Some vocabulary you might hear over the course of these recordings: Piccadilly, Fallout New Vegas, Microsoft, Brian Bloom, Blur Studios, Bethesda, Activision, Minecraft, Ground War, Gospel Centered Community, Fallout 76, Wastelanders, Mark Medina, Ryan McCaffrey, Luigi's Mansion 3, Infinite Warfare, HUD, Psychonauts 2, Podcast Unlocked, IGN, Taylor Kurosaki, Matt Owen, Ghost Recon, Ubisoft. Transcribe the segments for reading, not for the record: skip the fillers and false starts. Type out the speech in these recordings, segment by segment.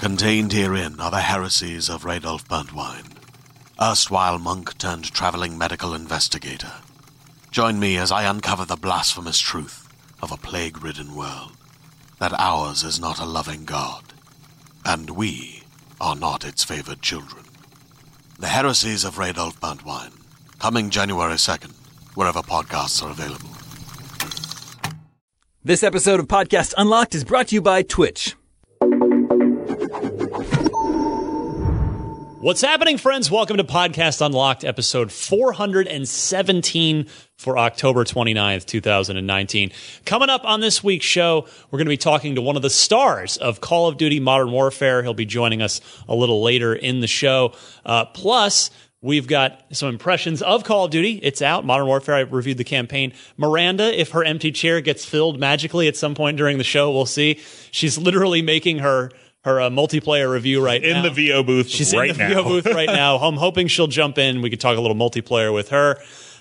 Contained herein are the heresies of Radolf Buntwein, erstwhile monk-turned-traveling medical investigator. Join me as I uncover the blasphemous truth of a plague-ridden world, that ours is not a loving God, and we are not its favored children. The heresies of Radolf Buntwein, coming January 2nd, wherever podcasts are available. This episode of Podcast Unlocked is brought to you by Twitch. What's happening, friends? Welcome to Podcast Unlocked, episode 417 for October 29th, 2019. Coming up on this week's show, we're going to be talking to one of the stars of Call of Duty Modern Warfare. He'll be joining us a little later in the show. Plus, we've got some impressions of Call of Duty. It's out. Modern Warfare, I reviewed the campaign. Miranda, if her empty chair gets filled magically at some point during the show, we'll see. She's literally making her multiplayer review right now. In the VO booth She's right now. She's in the VO booth right now. I'm hoping she'll jump in. We could talk a little multiplayer with her.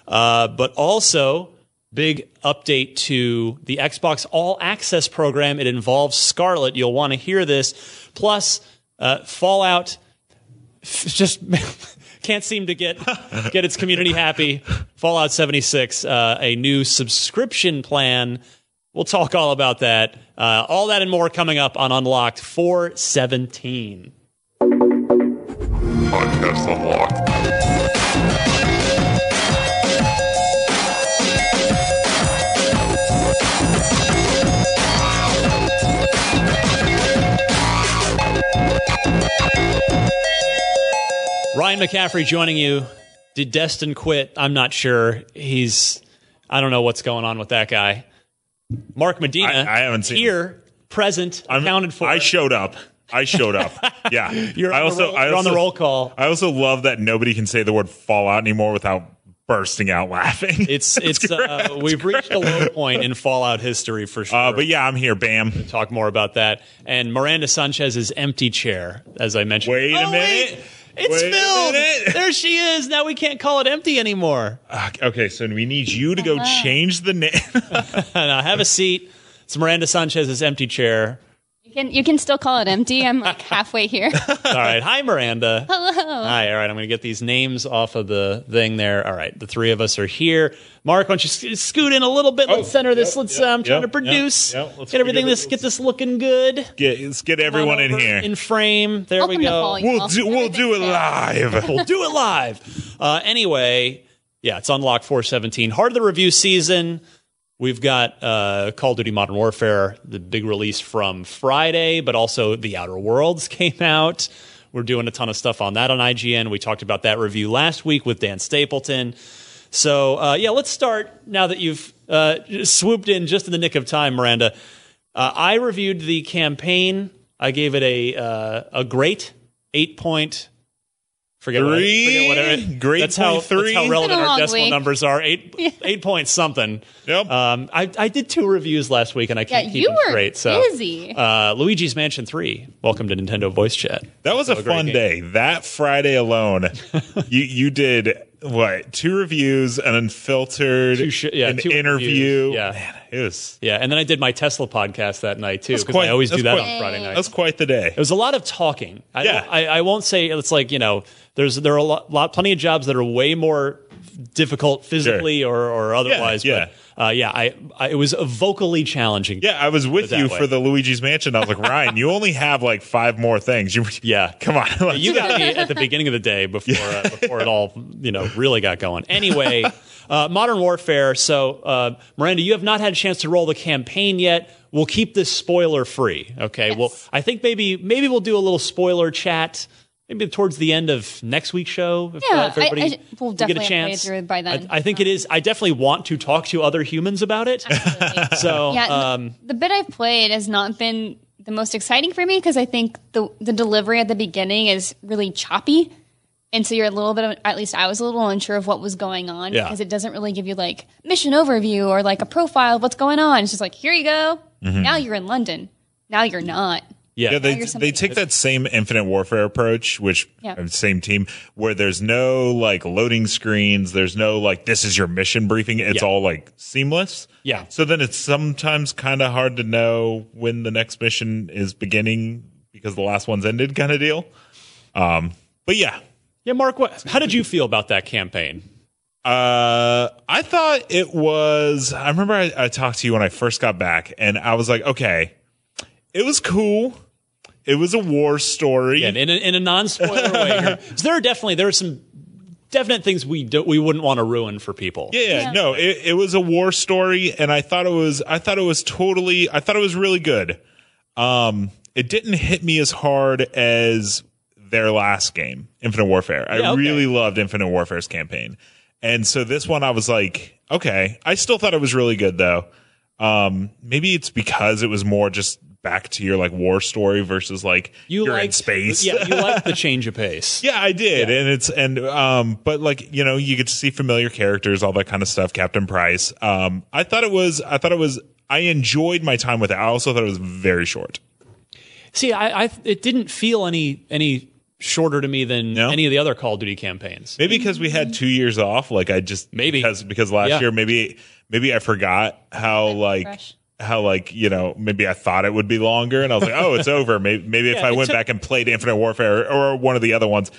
But also, big update to the Xbox All Access program. It involves Scarlett. You'll want to hear this. Plus, Fallout just can't seem to get its community happy. Fallout 76, a new subscription plan. We'll talk all about that. All that and more coming up on Unlocked 417. Podcast Unlocked. Ryan McCaffrey joining you. Did Destin quit? I'm not sure. I don't know what's going on with that guy. Mark Medina, I haven't seen here, him. Present, accounted for. I showed up. Yeah. You're on the roll call. I also love that nobody can say the word Fallout anymore without bursting out laughing. We've reached a low point in Fallout history for sure. But yeah, I'm here, bam. We'll talk more about that. And Miranda Sanchez's empty chair, as I mentioned. Wait a minute. It's filled. There she is. Now we can't call it empty anymore. Okay, so we need you to go change the name. Now have a seat. It's Miranda Sanchez's empty chair. You can still call it empty. I'm like halfway here. All right. Hi, Miranda. Hello. Hi. All right. I'm going to get these names off of the thing there. All right. The three of us are here. Mark, why don't you scoot in a little bit? Let's center this. I'm trying to produce. Get this looking good. Let's get everyone in here. In frame. There Welcome we go. We'll do it live. We'll do it live. Anyway, yeah, it's Unlocked 417. Heart of the review season. We've got Call of Duty Modern Warfare, the big release from Friday, but also The Outer Worlds came out. We're doing a ton of stuff on that on IGN. We talked about that review last week with Dan Stapleton. So, let's start now that you've swooped in just in the nick of time, Miranda. I reviewed the campaign. I gave it a great 8.5. That's how relevant our decimal numbers are. 8 point something. Yep. I did two reviews last week, and I can't keep them straight. So busy. Luigi's Mansion 3. Welcome to Nintendo Voice Chat. That was a fun day. That Friday alone, you did what? Two reviews, an unfiltered, an interview. Yeah. Man, it was. Yeah, and then I did my Tesla podcast that night too, because I always do that on Friday night. That's quite the day. It was a lot of talking. I won't say it's like, you know. There are plenty of jobs that are way more difficult physically or otherwise. But it was vocally challenging. Yeah, I was with you for the Luigi's Mansion. I was like, Ryan, you only have like five more things. Come on. You got me at the beginning of the day before it all really got going. Anyway, Modern Warfare. So, Miranda, you have not had a chance to roll the campaign yet. We'll keep this spoiler free. Okay. Yes. Well, I think maybe we'll do a little spoiler chat. Maybe towards the end of next week's show, if everybody will get a chance. Have played through by then. I think it is. I definitely want to talk to other humans about it. So the bit I've played has not been the most exciting for me because I think the delivery at the beginning is really choppy, and so you're a little bit of, at least I was a little unsure of what was going on because it doesn't really give you like mission overview or like a profile of what's going on. It's just like, here you go. Mm-hmm. Now you're in London. Now you're not. Yeah, they take that same Infinite Warfare approach, which same team, where there's no like loading screens, there's no like this is your mission briefing. It's all like seamless. Yeah. So then it's sometimes kind of hard to know when the next mission is beginning because the last one's ended, kind of deal. But yeah. Yeah, Mark, how did you feel about that campaign? I thought it was. I remember I talked to you when I first got back, and I was like, okay, it was cool. It was a war story. Yeah, in a non-spoiler way. There are some definite things we wouldn't want to ruin for people. Yeah. No, it was a war story, and I thought it was really good. It didn't hit me as hard as their last game, Infinite Warfare. I really loved Infinite Warfare's campaign. And so this one I was like, okay, I still thought it was really good though. Maybe it's because it was more just back to your like war story versus like in space. Yeah, you like the change of pace. Yeah, I did, and it's but like you get to see familiar characters, all that kind of stuff. Captain Price. I enjoyed my time with it. I also thought it was very short. See, it didn't feel any shorter to me than any of the other Call of Duty campaigns. Maybe because we had 2 years off. Like I just because last year maybe I forgot how like. Fresh. How like maybe I thought it would be longer, and I was like, oh, it's over. Maybe if I went back and played Infinite Warfare or one of the other ones,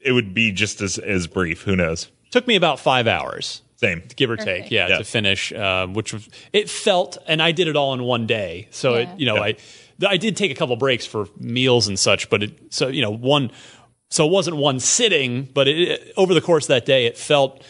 it would be just as brief. Who knows? Took me about 5 hours, same give or take, to finish. Which was, it felt, and I did it all in one day. So I did take a couple breaks for meals and such, but it wasn't one sitting, but over the course of that day, it felt.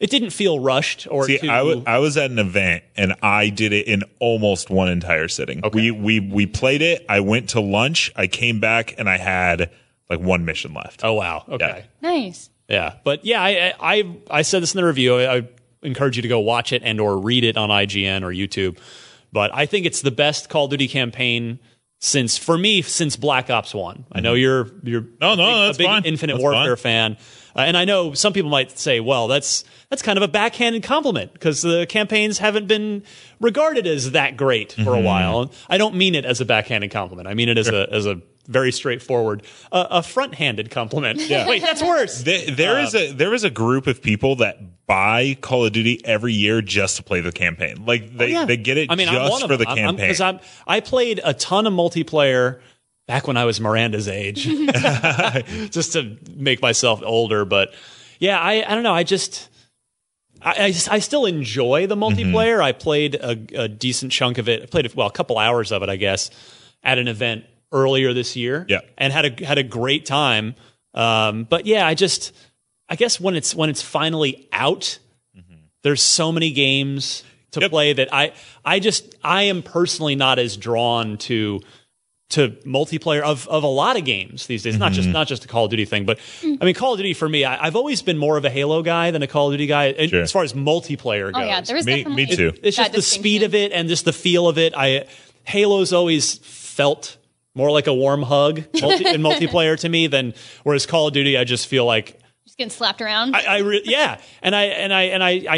It didn't feel rushed or. See, I was at an event and I did it in almost one entire sitting. Okay. We played it. I went to lunch. I came back and I had like one mission left. Oh wow! Okay, nice. Yeah, but I said this in the review. I encourage you to go watch it and or read it on IGN or YouTube. But I think it's the best Call of Duty campaign since Black Ops 1. Mm-hmm. I know you're a big Infinite Warfare fan. And I know some people might say, well, that's kind of a backhanded compliment because the campaigns haven't been regarded as that great for a while. I don't mean it as a backhanded compliment. I mean it as a very straightforward, a front-handed compliment. Yeah. Wait, that's worse. There is a group of people that buy Call of Duty every year just to play the campaign. Like they get it just for the campaign. Because I played a ton of multiplayer back when I was Miranda's age, just to make myself older. But I don't know. I still enjoy the multiplayer. I played a decent chunk of it. I played a couple hours of it, I guess, at an event earlier this year. Yeah. And had a great time. But I guess when it's finally out, there's so many games to play that I am personally not as drawn to multiplayer of a lot of games these days, not just a Call of Duty thing, but I mean, Call of Duty for me, I've always been more of a Halo guy than a Call of Duty guy as far as multiplayer goes. Oh yeah, there is me too. It's just the speed of it and just the feel of it. Halo's always felt more like a warm hug in multiplayer to me whereas Call of Duty, I just feel like just getting slapped around. I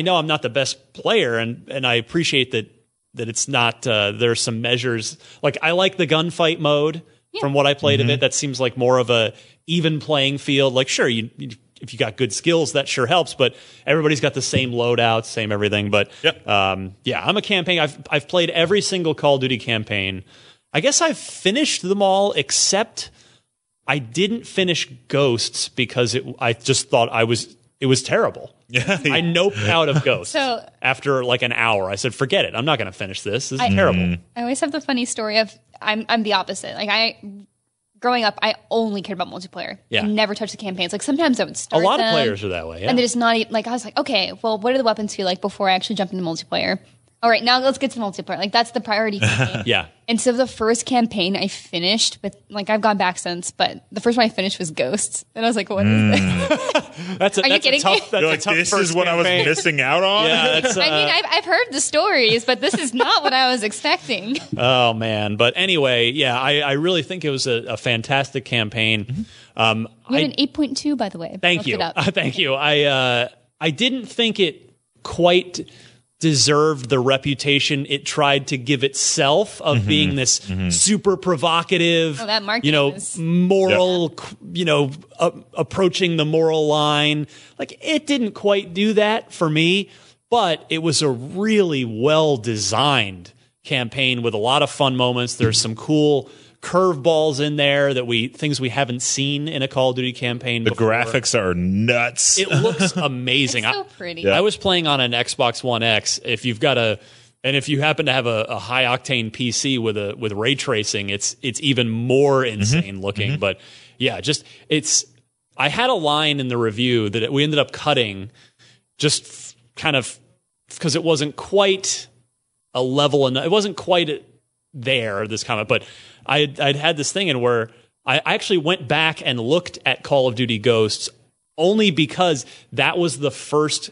know I'm not the best player, and I appreciate that it's not, there are some measures. Like, I like the gunfight mode from what I played of it. That seems like more of a even playing field. Like, sure, if you got good skills, that sure helps, but everybody's got the same loadout, same everything. But I'm a campaign. I've played every single Call of Duty campaign. I guess I've finished them all, except I didn't finish Ghosts because I just thought It was terrible. Yeah. I noped out of Ghosts after like an hour. I said, forget it. I'm not going to finish this. This is terrible. I always have the funny story of I'm the opposite. Like growing up, I only cared about multiplayer. Yeah. I never touched the campaigns. Like sometimes I would start a lot of players are that way. Yeah. And they're just not even, like, I was like, okay, well, what do the weapons feel like before I actually jump into multiplayer? All right, now let's get to multiplayer. Like, that's the priority campaign. Yeah. And so the first campaign I finished with, like, I've gone back since, but the first one I finished was Ghosts. And I was like, what is this? That's a tough campaign. I was missing out on? Yeah, that's, I mean, I've heard the stories, but this is not what I was expecting. Oh, man. But anyway, yeah, I really think it was a fantastic campaign. Mm-hmm. You had an 8.2, by the way. Thank you. Thank you. I didn't think it quite deserved the reputation it tried to give itself of being this super provocative, moral, approaching the moral line. Like, it didn't quite do that for me, but it was a really well-designed campaign with a lot of fun moments. There's some cool curveballs in there that we haven't seen in a Call of Duty campaign before. The graphics are nuts. It looks amazing. It's so pretty. I was playing on an Xbox One X. If you've got if you happen to have a high octane PC with ray tracing, it's even more insane looking. But yeah, I had a line in the review that we ended up cutting just kind of because it wasn't quite a level enough. It wasn't quite there, this comment, but I'd had this thing in where I actually went back and looked at Call of Duty Ghosts only because that was the first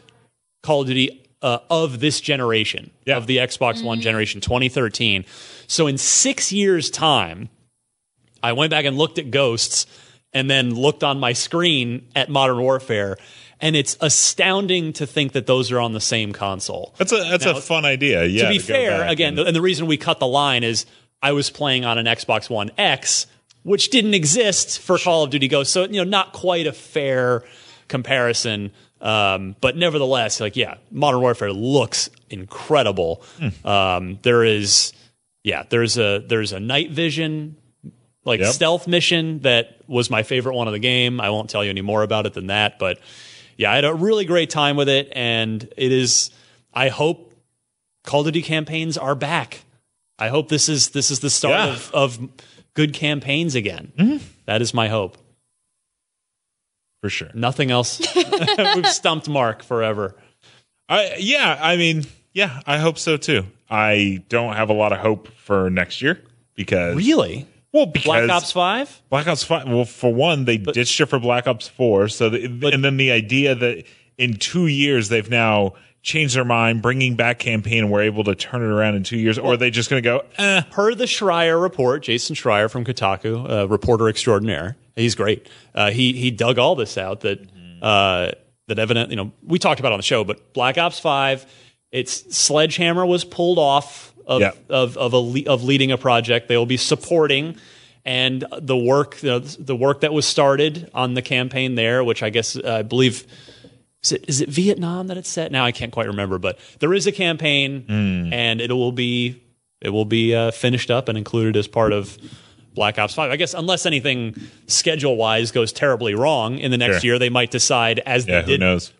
Call of Duty of this generation, of the Xbox One generation, 2013. So in 6 years' time, I went back and looked at Ghosts and then looked on my screen at Modern Warfare. And it's astounding to think that those are on the same console. That's a fun idea. Yeah, to be fair, again, and the reason we cut the line is I was playing on an Xbox One X, which didn't exist for Call of Duty Ghosts. So, not quite a fair comparison. But nevertheless, Modern Warfare looks incredible. There's a night vision, stealth mission that was my favorite one of the game. I won't tell you any more about it than that, but yeah, I had a really great time with it. And I hope Call of Duty campaigns are back. I hope this is the start of good campaigns again. Mm-hmm. That is my hope. For sure. Nothing else. We've stumped Mark forever. I hope so too. I don't have a lot of hope for next year because... Really? Well, because Black Ops 5? Well, for one, they ditched it for Black Ops 4. And then the idea that in 2 years they've now change their mind, bringing back campaign, and we're able to turn it around in 2 years, or are they just going to go, eh? Per the Schreier report, Jason Schreier from Kotaku, reporter extraordinaire, he's great. He dug all this out that evidently, we talked about on the show, but Black Ops 5, its sledgehammer was pulled off of leading a project they will be supporting, and the work that was started on the campaign there, which I guess I believe. Is it Vietnam that it's set? Now I can't quite remember, but there is a campaign, and it will be finished up and included as part of Black Ops 5. I guess unless anything schedule-wise goes terribly wrong in the next year, they might decide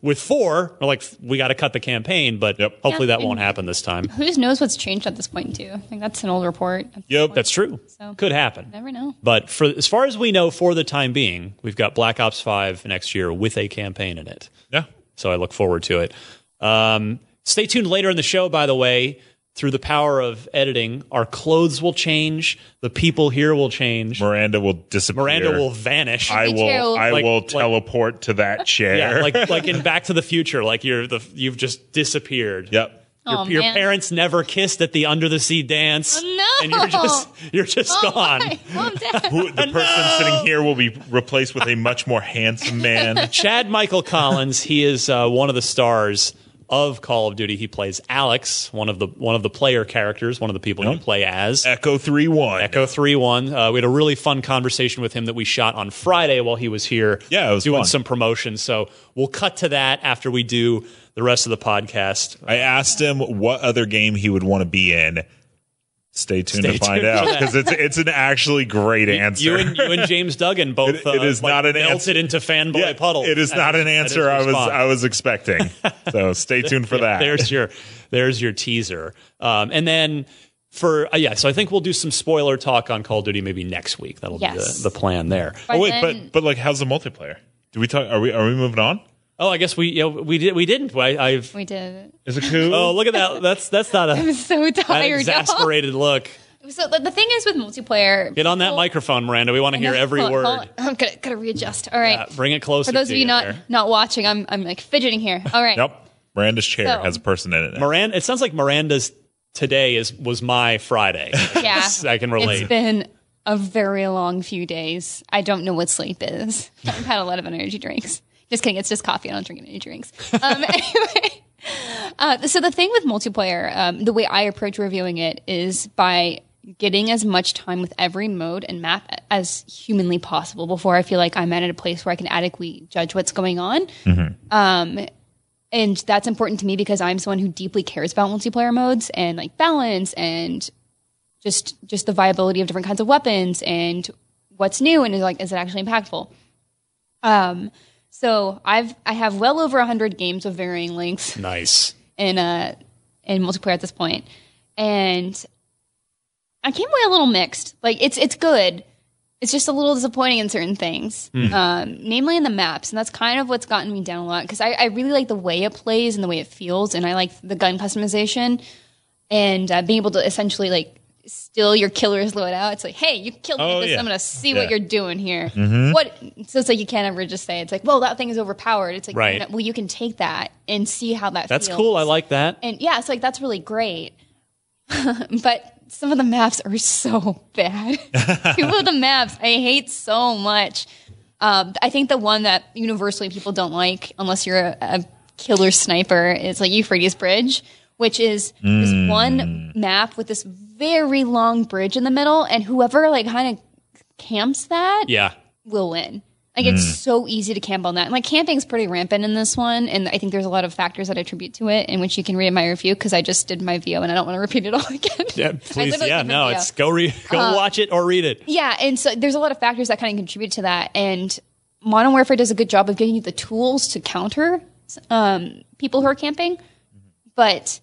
with 4. We got to cut the campaign, but hopefully that won't happen this time. Who knows what's changed at this point too? I think that's an old report. That's true. So could happen. Never know. But for as far as we know, for the time being, we've got Black Ops 5 next year with a campaign in it. Yeah. So I look forward to it. Stay tuned later in the show, by the way. Through the power of editing, our clothes will change. The people here will change. Miranda will disappear. Miranda will vanish. I will teleport to that chair. Yeah, like in Back to the Future, you've just disappeared. Yep. Your parents never kissed at the Under the Sea dance. Oh, no. And you're just gone. Mom, Dad. The person sitting here will be replaced with a much more handsome man. Chad Michael Collins, he is one of the stars of Call of Duty. He plays Alex, one of the player characters, one of the people you play as. Echo 3-1. Echo 3-1. We had a really fun conversation with him that we shot on Friday while he was here. Yeah, it was doing some promotion. So we'll cut to that after we do the rest of the podcast. I asked him what other game he would want to be in. Stay tuned to find out because it's an actually great answer. You and James Duggan both melted into fanboy puddles. It is not an answer I was expecting. So stay tuned for that. There's your teaser, and then so I think we'll do some spoiler talk on Call of Duty maybe next week. That'll be the plan there. But wait, how's the multiplayer? Do we talk? Are we moving on? Oh, I guess we didn't. We did. Is it cool? Oh, look at that. That's not a. I'm so tired. Exasperated look. So the thing is with multiplayer. Get on that microphone, Miranda. We want to hear every word. I'm gonna readjust. All right. Yeah, bring it closer. For those of you not watching, I'm like fidgeting here. All right. Nope. Miranda's chair has a person in it now. Miranda. It sounds like Miranda's today was my Friday. Yeah. I can relate. It's been a very long few days. I don't know what sleep is. I've had a lot of energy drinks. Just kidding. It's just coffee. I don't drink any drinks. Anyway, so the thing with multiplayer, the way I approach reviewing it is by getting as much time with every mode and map as humanly possible before I feel like I'm at a place where I can adequately judge what's going on. Mm-hmm. And that's important to me because I'm someone who deeply cares about multiplayer modes and like balance and just the viability of different kinds of weapons and what's new and is it actually impactful? So I have well over 100 games of varying lengths. Nice. In multiplayer at this point, and I came away a little mixed. Like it's good. It's just a little disappointing in certain things, namely in the maps, and that's kind of what's gotten me down a lot because I really like the way it plays and the way it feels, and I like the gun customization and being able to essentially like. Still your killer's loadout. It's like, hey, you killed me with this. I'm going to see what you're doing here. Mm-hmm. So it's like you can't ever just say, it's like, well, that thing is overpowered. It's like, right. Well, you can take that and see how that feels. That's cool. I like that. And yeah, it's like, that's really great. But some of the maps are so bad. Some of the maps I hate so much. I think the one that universally people don't like, unless you're a killer sniper, is like Euphrates Bridge, which is this one map with this very long bridge in the middle, and whoever like kind of camps that will win. Like it's so easy to camp on that, and like camping's pretty rampant in this one, and I think there's a lot of factors that attribute to it, in which you can read my review because I just did my VO and I don't want to repeat it all again. Yeah, please. Yeah, no, video. It's go watch it or read it. Yeah, and so there's a lot of factors that kind of contribute to that, and Modern Warfare does a good job of giving you the tools to counter people who are camping, but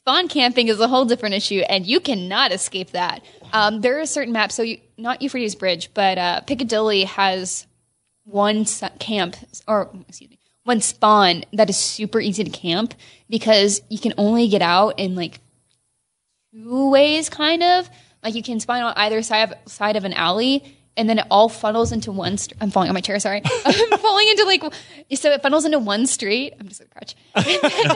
spawn camping is a whole different issue, and you cannot escape that. There are certain maps, so not Euphrates Bridge, but Piccadilly has one spawn that is super easy to camp because you can only get out in like two ways, kind of. Like you can spawn on either side of an alley, and then it all funnels into one street. I'm falling on my chair, sorry. I'm falling into so it funnels into one street. I'm just going to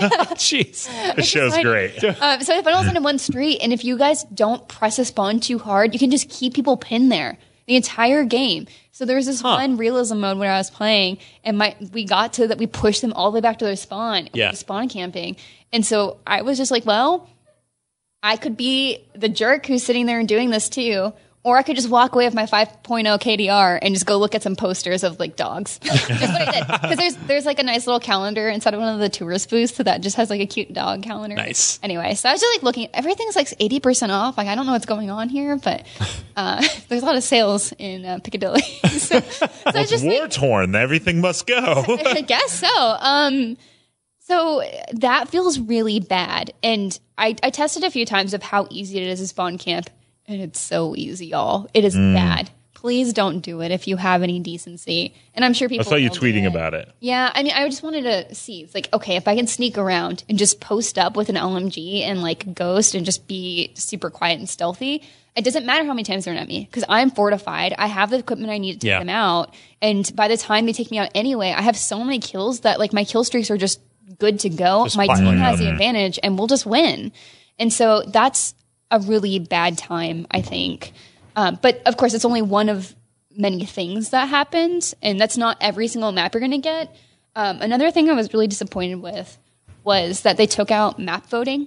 crouch. Jeez. This show's great. So it funnels into one street, and if you guys don't press a spawn too hard, you can just keep people pinned there the entire game. So there was this one realism mode where I was playing, and we got to that, we pushed them all the way back to their spawn. Yeah. Spawn camping. And so I was just like, well, I could be the jerk who's sitting there and doing this too. Or I could just walk away with my 5.0 KDR and just go look at some posters of like dogs. That's what I did. Because there's like a nice little calendar inside of one of the tourist booths, so that just has like a cute dog calendar. Nice. Anyway, so I was just like looking. Everything's like 80% off. Like I don't know what's going on here, but there's a lot of sales in Piccadilly. so well, it's just war torn. Like, everything must go. I guess so. So that feels really bad, and I tested a few times of how easy it is to spawn camp. And it's so easy, y'all. It is bad. Please don't do it if you have any decency. And I'm sure people. I saw you tweeting about it. Yeah, I mean, I just wanted to see. It's like, okay, if I can sneak around and just post up with an LMG and like ghost and just be super quiet and stealthy, it doesn't matter how many times they're at me because I'm fortified. I have the equipment I need to take them out. And by the time they take me out anyway, I have so many kills that like my kill streaks are just good to go. Just my team has the advantage, and we'll just win. And so that's a really bad time, I think. But of course, it's only one of many things that happens, and that's not every single map you're going to get. Another thing I was really disappointed with was that they took out map voting.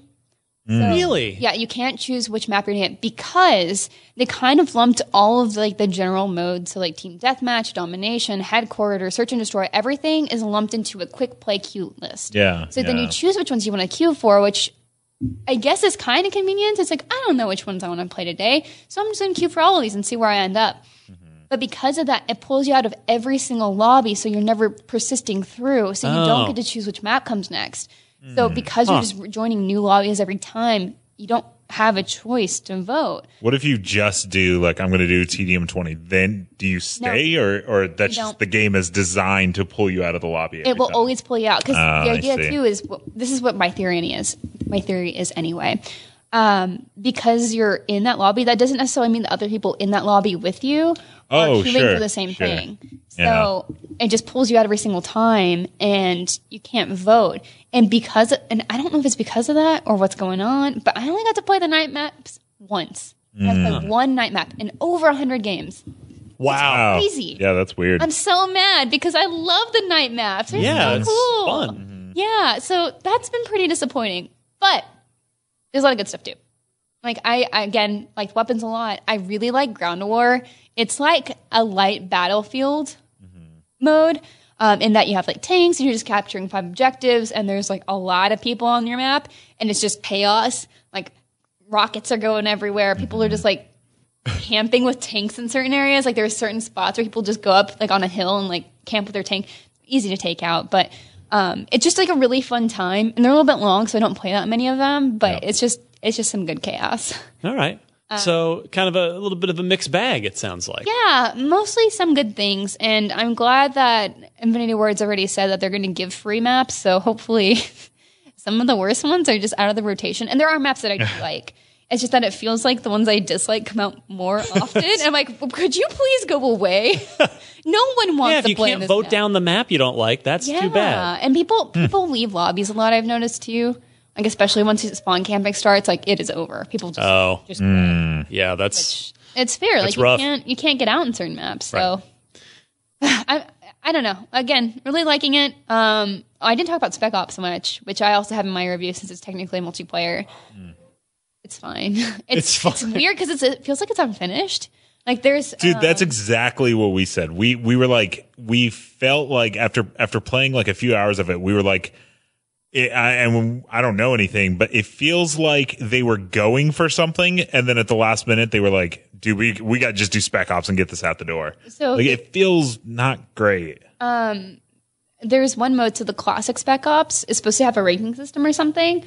So, really? Yeah, you can't choose which map you're going to get because they kind of lumped all of like the general modes, so like team deathmatch, domination, headquarters, search and destroy, everything is lumped into a quick play queue list. Yeah. So then you choose which ones you want to queue for, which I guess it's kind of convenient. It's like, I don't know which ones I want to play today, so I'm just going to queue for all of these and see where I end up. Mm-hmm. But because of that, it pulls you out of every single lobby, so you're never persisting through, so you don't get to choose which map comes next. Mm. So because you're just joining new lobbies every time, you don't have a choice to vote. What if you just do, like, I'm going to do TDM 20, then do you stay? No, or that's just the game is designed to pull you out of the lobby? It will always pull you out, because the idea, too, is this is what my theory is. My theory is, anyway, because you're in that lobby, that doesn't necessarily mean the other people in that lobby with you are queuing for the same thing. So it just pulls you out every single time, and you can't vote. And I don't know if it's because of that or what's going on, but I only got to play the night maps once. I played one night map in over 100 games. Wow. It's crazy. Yeah, that's weird. I'm so mad because I love the night maps. They're so cool. It's fun. Yeah, so that's been pretty disappointing. But there's a lot of good stuff, too. Like, I again, like weapons a lot. I really like Ground War. It's like a light Battlefield mode in that you have, like, tanks, and you're just capturing 5 objectives, and there's, like, a lot of people on your map, and it's just chaos. Like, rockets are going everywhere. People are just, like, camping with tanks in certain areas. Like, there are certain spots where people just go up, like, on a hill and, like, camp with their tank. Easy to take out, but... it's just like a really fun time, and they're a little bit long, so I don't play that many of them, but it's just some good chaos. All right. So kind of a little bit of a mixed bag, it sounds like. Yeah, mostly some good things, and I'm glad that Infinity Ward's already said that they're going to give free maps, so hopefully some of the worst ones are just out of the rotation, and there are maps that I do like. It's just that it feels like the ones I dislike come out more often. I'm like, could you please go away? No one wants to play this. Yeah, if you can't vote map. Down the map you don't like, that's too bad. And people leave lobbies a lot, I've noticed, too. Like, especially once spawn camping starts, like, it is over. People just... Oh. Just yeah, that's... Which, it's fair. Like, rough. You can't get out in certain maps, so... Right. I don't know. Again, really liking it. I didn't talk about Spec Ops so much, which I also have in my review since it's technically multiplayer. Mm. It's fine. It's weird because it feels like it's unfinished. Like there's, dude, that's exactly what we said. We were like, we felt like after playing like a few hours of it, we were like, I don't know anything, but it feels like they were going for something, and then at the last minute they were like, dude, we got to just do Spec Ops and get this out the door. So like, it feels not great. There's one mode to the classic Spec Ops. It's supposed to have a ranking system or something.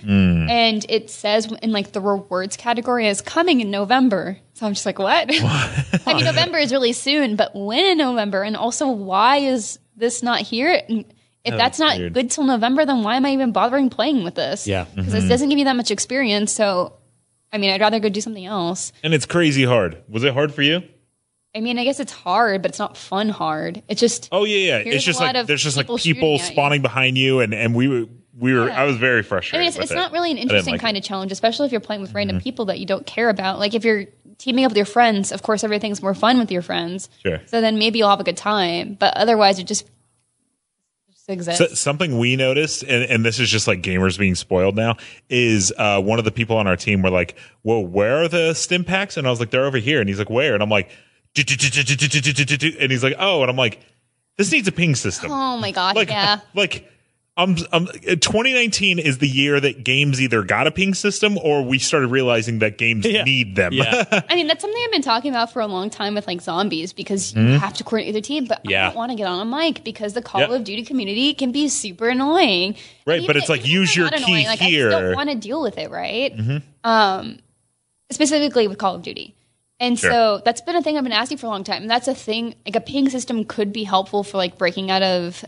And it says in, like, the rewards category is coming in November. So I'm just like, what? I mean, November is really soon, but when in November? And also, why is this not here? And if that's not weird. Good till November, then why am I even bothering playing with this? Yeah. Because this doesn't give me that much experience. So, I mean, I'd rather go do something else. And it's crazy hard. Was it hard for you? I mean, I guess it's hard, but it's not fun hard. It's just... Oh, yeah, yeah. It's just like, there's just people spawning behind you, and we were I was very frustrated. I mean, it's not really an interesting kind of challenge, especially if you're playing with random people that you don't care about. Like, if you're teaming up with your friends, of course, everything's more fun with your friends. Sure. So then maybe you'll have a good time, but otherwise it just exists. So, something we noticed, and this is just like gamers being spoiled now, is one of the people on our team were like, well, where are the stim packs? And I was like, they're over here. And he's like, where? And I'm like... And he's like, oh, and I'm like, this needs a ping system. Oh my god, like, yeah. Like, I'm 2019 is the year that games either got a ping system or we started realizing that games need them. Yeah. I mean, that's something I've been talking about for a long time with like zombies, because you have to coordinate with your team, but I don't want to get on a mic because the Call of Duty community can be super annoying. Right, but it's like use your key like, here. I just don't want to deal with it, right? Specifically with Call of Duty. And so that's been a thing I've been asking for a long time. And that's a thing, like a ping system could be helpful for like breaking out of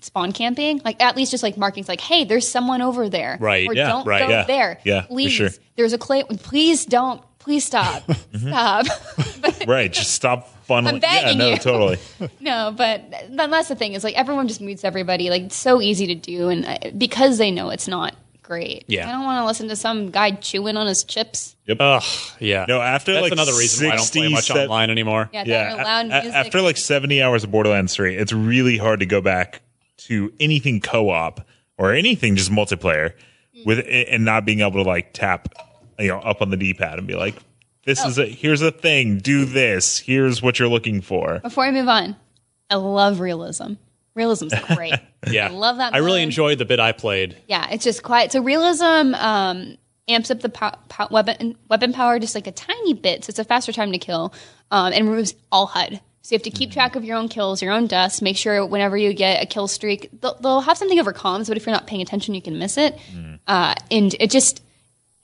spawn camping. Like at least just like markings like, hey, there's someone over there. Right. Or don't go there. Yeah, please. Sure. There's a claim. Please don't. Please stop. Stop. Right. Just stop funneling. I'm begging you. Totally. No, but that's the thing is like everyone just mutes everybody. Like it's so easy to do. And because they know it's not great. Yeah. I don't want to listen to some guy chewing on his chips. Yep. Ugh. Yeah. No. After that's like another reason why I don't play much online anymore. Yeah. Loud music. After like 70 hours of Borderlands 3, it's really hard to go back to anything co-op or anything just multiplayer with and not being able to like tap, you know, up on the D-pad and be like, this is here's a thing. Do this. Here's what you're looking for. Before I move on, I love realism. Realism's great. Yeah. I love that mode. I really enjoyed the bit I played. Yeah, it's just quiet. So realism amps up the weapon power just like a tiny bit, so it's a faster time to kill, and removes all HUD. So you have to keep track of your own kills, your own deaths. Make sure whenever you get a kill streak, they'll have something over comms, but if you're not paying attention, you can miss it. And it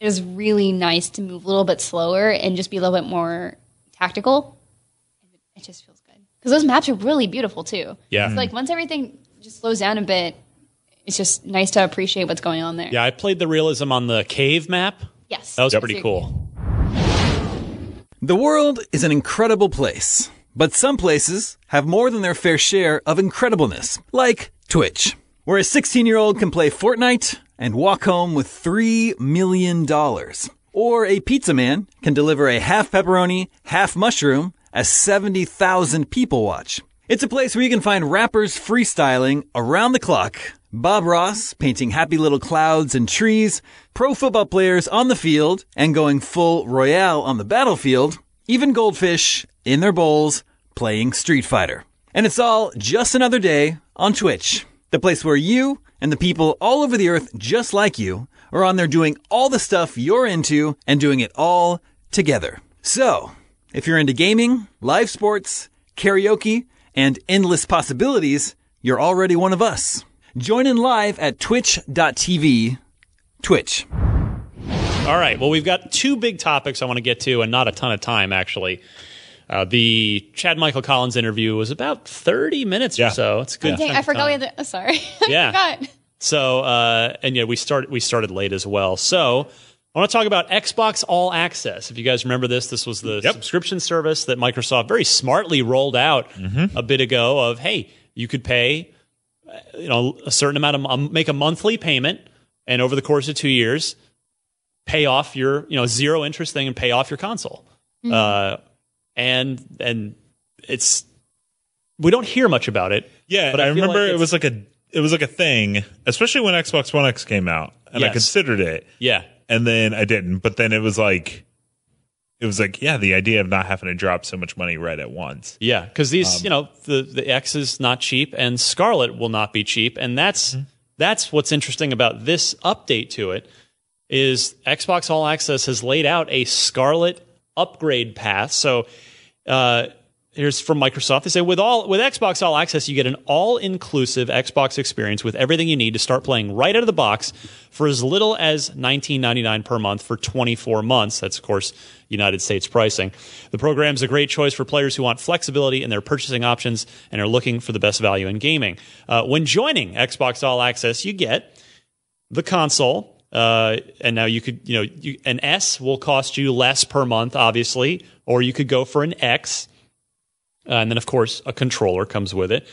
is really nice to move a little bit slower and just be a little bit more tactical. It just feels good. Because those maps are really beautiful, too. Yeah. It's like once everything just slows down a bit, it's just nice to appreciate what's going on there. Yeah, I played the realism on the cave map. Yes. That was pretty cool. The world is an incredible place. But some places have more than their fair share of incredibleness, like Twitch, where a 16-year-old can play Fortnite and walk home with $3 million. Or a pizza man can deliver a half pepperoni, half mushroom as 70,000 people watch. It's a place where you can find rappers freestyling around the clock, Bob Ross painting happy little clouds and trees, pro football players on the field and going full royale on the battlefield, even goldfish in their bowls, playing Street Fighter. And it's all just another day on Twitch, the place where you and the people all over the earth just like you are on there doing all the stuff you're into and doing it all together. So, if you're into gaming, live sports, karaoke, and endless possibilities, you're already one of us. Join in live at twitch.tv. Twitch. All right, well, we've got two big topics I want to get to and not a ton of time, actually. The Chad Michael Collins interview was about 30 minutes or so. It's good. I forgot we had the... Sorry. I forgot. So, and yeah, we started late as well. So I want to talk about Xbox All Access. If you guys remember this was the subscription service that Microsoft very smartly rolled out a bit ago of, hey, you could pay, a certain amount of... make a monthly payment, and over the course of 2 years, pay off your, zero interest thing and pay off your console. And it's, we don't hear much about it. Yeah, but I remember like it was like a thing, especially when Xbox One X came out, and I considered it. Yeah, and then I didn't. But then it was like the idea of not having to drop so much money right at once. Yeah, because these the X is not cheap, and Scarlett will not be cheap, and that's what's interesting about this update to it is Xbox All Access has laid out a Scarlett upgrade path. So here's from Microsoft. They say with Xbox All Access, you get an all-inclusive Xbox experience with everything you need to start playing right out of the box for as little as $19.99 per month for 24 months. That's, of course, United States pricing. The program's a great choice for players who want flexibility in their purchasing options and are looking for the best value in gaming. When joining Xbox All Access, you get the console. And now you could, an S will cost you less per month, obviously, or you could go for an X. And then, of course, a controller comes with it.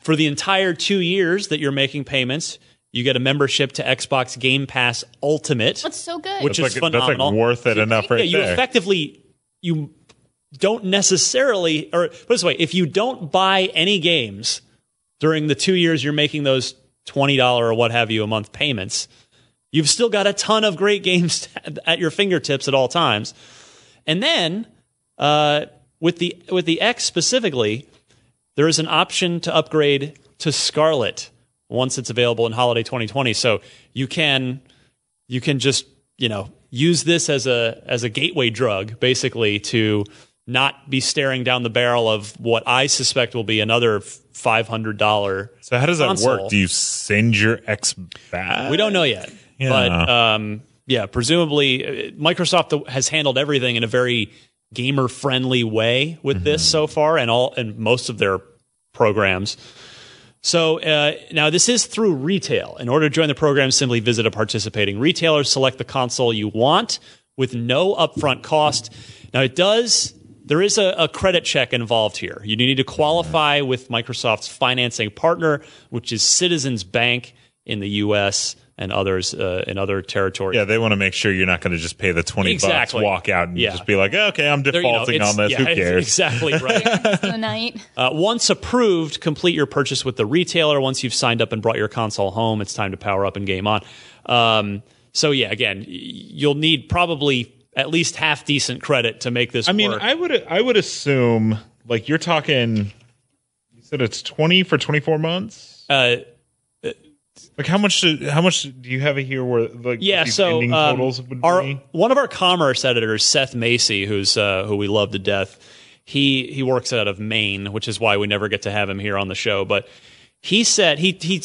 For the entire 2 years that you're making payments, you get a membership to Xbox Game Pass Ultimate. That's so good. Which is phenomenal. That's like worth it enough right there. You effectively, you don't necessarily, or put it this way, if you don't buy any games during the 2 years you're making those $20 or what have you a month payments, you've still got a ton of great games at your fingertips at all times. And then with the X specifically, there is an option to upgrade to Scarlett once it's available in holiday 2020. So you can just, use this as a gateway drug basically to not be staring down the barrel of what I suspect will be another $500. So how does that work? Do you send your X back? We don't know yet. Yeah. But, presumably Microsoft has handled everything in a very gamer-friendly way with this so far and most of their programs. So now this is through retail. In order to join the program, simply visit a participating retailer, select the console you want with no upfront cost. Now, there is a credit check involved here. You need to qualify with Microsoft's financing partner, which is Citizens Bank in the U.S., and others in other territories. Yeah, they want to make sure you're not going to just pay the $20, walk out, and just be like, okay, I'm defaulting on this. Who cares? Exactly right. Once approved, complete your purchase with the retailer. Once you've signed up and brought your console home, it's time to power up and game on. Again, you'll need probably at least half decent credit to make this work. I mean, I would assume, like, you're talking, you said it's 20 for 24 months? Like how much do you have here? Where like ending totals would be? One of our commerce editors, Seth Macy, who we love to death. He works out of Maine, which is why we never get to have him here on the show. But he said he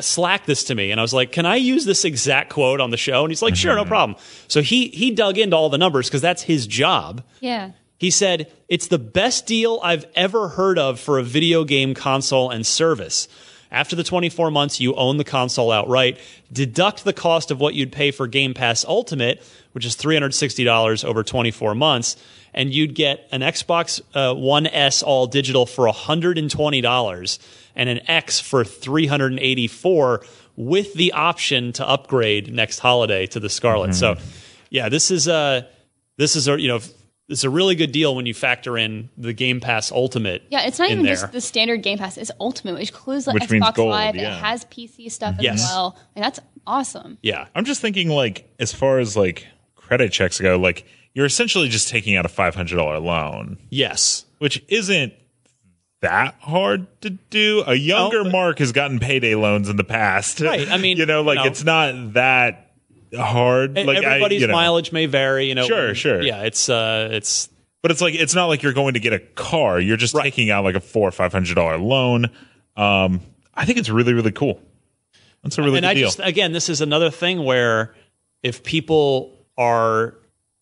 slacked this to me, and I was like, "Can I use this exact quote on the show?" And he's like, "Sure, no problem." So he dug into all the numbers because that's his job. Yeah. He said, "It's the best deal I've ever heard of for a video game console and service. After the 24 months, you own the console outright. Deduct the cost of what you'd pay for Game Pass Ultimate, which is $360 over 24 months, and you'd get an Xbox One S all digital for $120 and an X for $384 with the option to upgrade next holiday to the Scarlett." Mm-hmm. So, yeah, this is a really good deal when you factor in the Game Pass Ultimate. Yeah, it's not even just the standard Game Pass. It's Ultimate, which includes like Xbox Live. Yeah. It has PC stuff as well. And that's awesome. Yeah. I'm just thinking, like, as far as, like, credit checks go, like, you're essentially just taking out a $500 loan. Yes. Which isn't that hard to do. A younger Mark has gotten payday loans in the past. Right. I mean, it's not that hard. Like, everybody's mileage may vary, sure. Yeah, it's but it's like, it's not like you're going to get a car. You're just taking out like a $400 or $500 loan. I think it's really, really cool. That's a really good deal. Again, this is another thing where if people are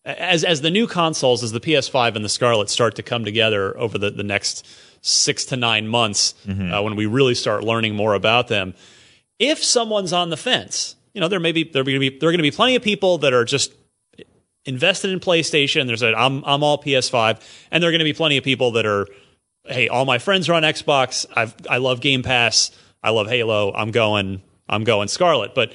as the new consoles, as the PS5 and the Scarlett start to come together over the next 6 to 9 months, when we really start learning more about them, if someone's on the fence. There are going to be plenty of people that are just invested in PlayStation. There's I'm all PS5, and there are going to be plenty of people that are, hey, all my friends are on Xbox. I love Game Pass. I love Halo. I'm going Scarlett. But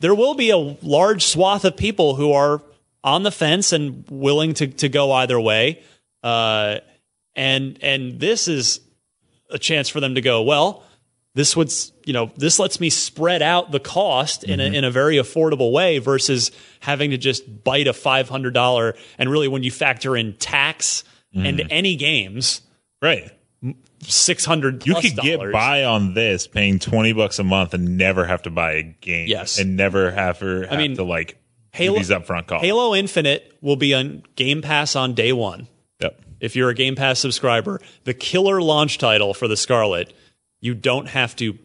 there will be a large swath of people who are on the fence and willing to go either way. And this is a chance for them to go, well, this lets me spread out the cost in a very affordable way versus having to just bite a $500. And really, when you factor in tax and any games, right, $600. You could get by on this paying $20 a month and never have to buy a game. Yes, and never have to like Halo, do these upfront costs. Halo Infinite will be on Game Pass on day one. Yep. If you're a Game Pass subscriber, the killer launch title for the Scarlett. You don't have to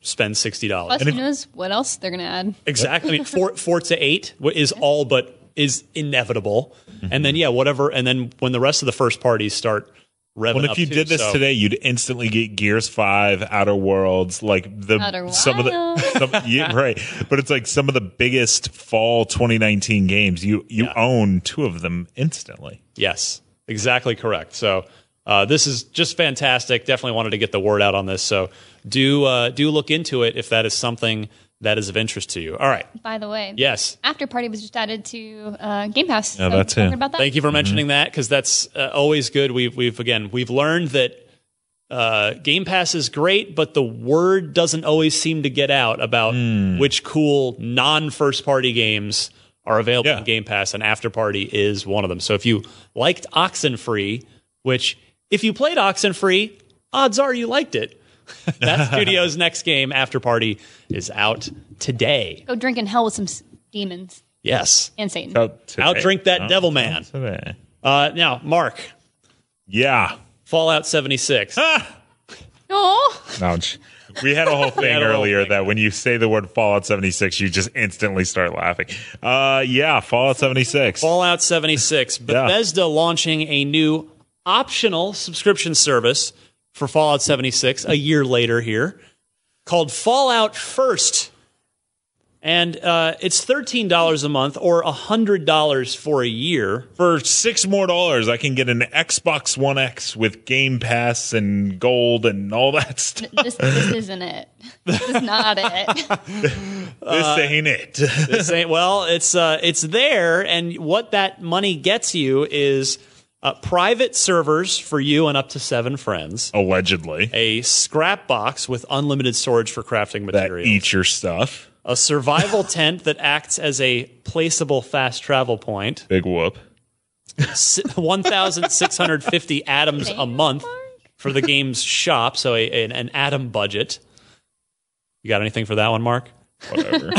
spend $60. Plus, who knows what else they're going to add? Exactly. I mean, Forza 8 is all but is inevitable. Mm-hmm. And then, whatever. And then when the rest of the first parties start revving up. Well, if you did this today, you'd instantly get Gears 5, Outer Worlds, like right. But it's like some of the biggest fall 2019 games. You own two of them instantly. Yes, exactly correct. So. This is just fantastic. Definitely wanted to get the word out on this. So do look into it if that is something that is of interest to you. All right. By the way. Yes. After Party was just added to Game Pass. Yeah, so that's it. Thank you for mentioning that, because that's always good. We've learned that Game Pass is great, but the word doesn't always seem to get out about which cool non-first party games are available in Game Pass, and After Party is one of them. So if you liked Oxenfree, which... if you played Oxenfree, odds are you liked it. That studio's next game, After Party, is out today. Go drink in hell with some demons. Yes. And Satan. Outdrink that devil man. Now, Mark. Yeah. Fallout 76. Ouch. We had a whole thing earlier that when you say the word Fallout 76, you just instantly start laughing. Fallout 76. Fallout 76. Bethesda launching a new optional subscription service for Fallout 76 a year later here called Fallout First. And it's $13 a month or $100 for a year. For $6 more, I can get an Xbox One X with Game Pass and gold and all that stuff. This isn't it. This is not it. This ain't it. This ain't. Well, it's there. And what that money gets you is... private servers for you and up to 7 friends. Allegedly. A scrap box with unlimited storage for crafting materials. That eats your stuff. A survival tent that acts as a placeable fast travel point. Big whoop. 1,650 atoms a month. for the game's shop, so an Atom budget. You got anything for that one, Mark? Whatever.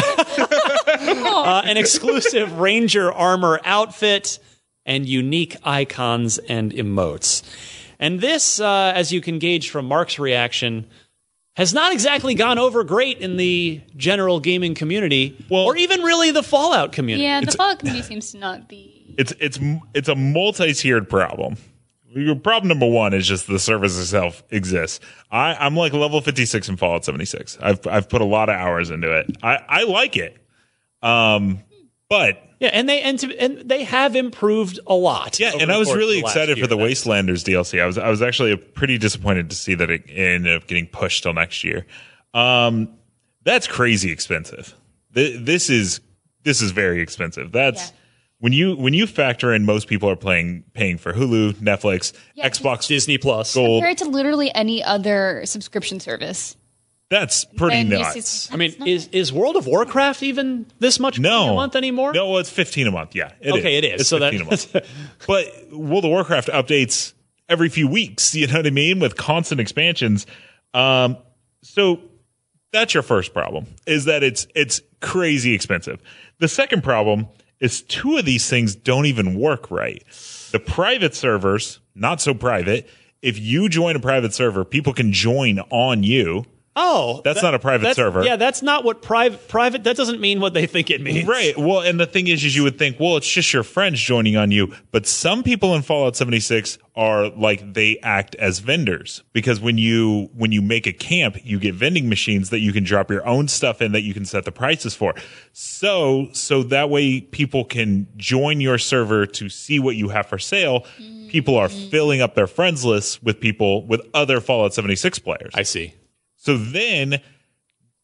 An exclusive Ranger armor outfit and unique icons and emotes. And this, as you can gauge from Mark's reaction, has not exactly gone over great in the general gaming community, or even really the Fallout community. Yeah, the Fallout community seems to not be... It's a multi-tiered problem. Problem number one is just the service itself exists. I'm like level 56 in Fallout 76. I've put a lot of hours into it. I like it. But... Yeah, and they have improved a lot. Yeah, and I was really excited for the Wastelanders DLC. I was actually pretty disappointed to see that it ended up getting pushed till next year. That's crazy expensive. This is very expensive. That's when you factor in most people are paying for Hulu, Netflix, Xbox, Disney Plus, Gold, compared to literally any other subscription service. That's pretty nuts. I mean, is World of Warcraft even this much a month anymore? No, well, it's $15 a month. Yeah, it is. It's so $15 a month. But World of Warcraft updates every few weeks. You know what I mean? With constant expansions. So that's your first problem: is that it's crazy expensive. The second problem is two of these things don't even work right. The private servers, not so private. If you join a private server, people can join on you. Oh, that's not a private server. Yeah, that's not what private. That doesn't mean what they think it means. Right. Well, and the thing is you would think, well, it's just your friends joining on you. But some people in Fallout 76 are like they act as vendors, because when you make a camp, you get vending machines that you can drop your own stuff in that you can set the prices for. So that way people can join your server to see what you have for sale. People are filling up their friends lists with people with other Fallout 76 players. I see. So then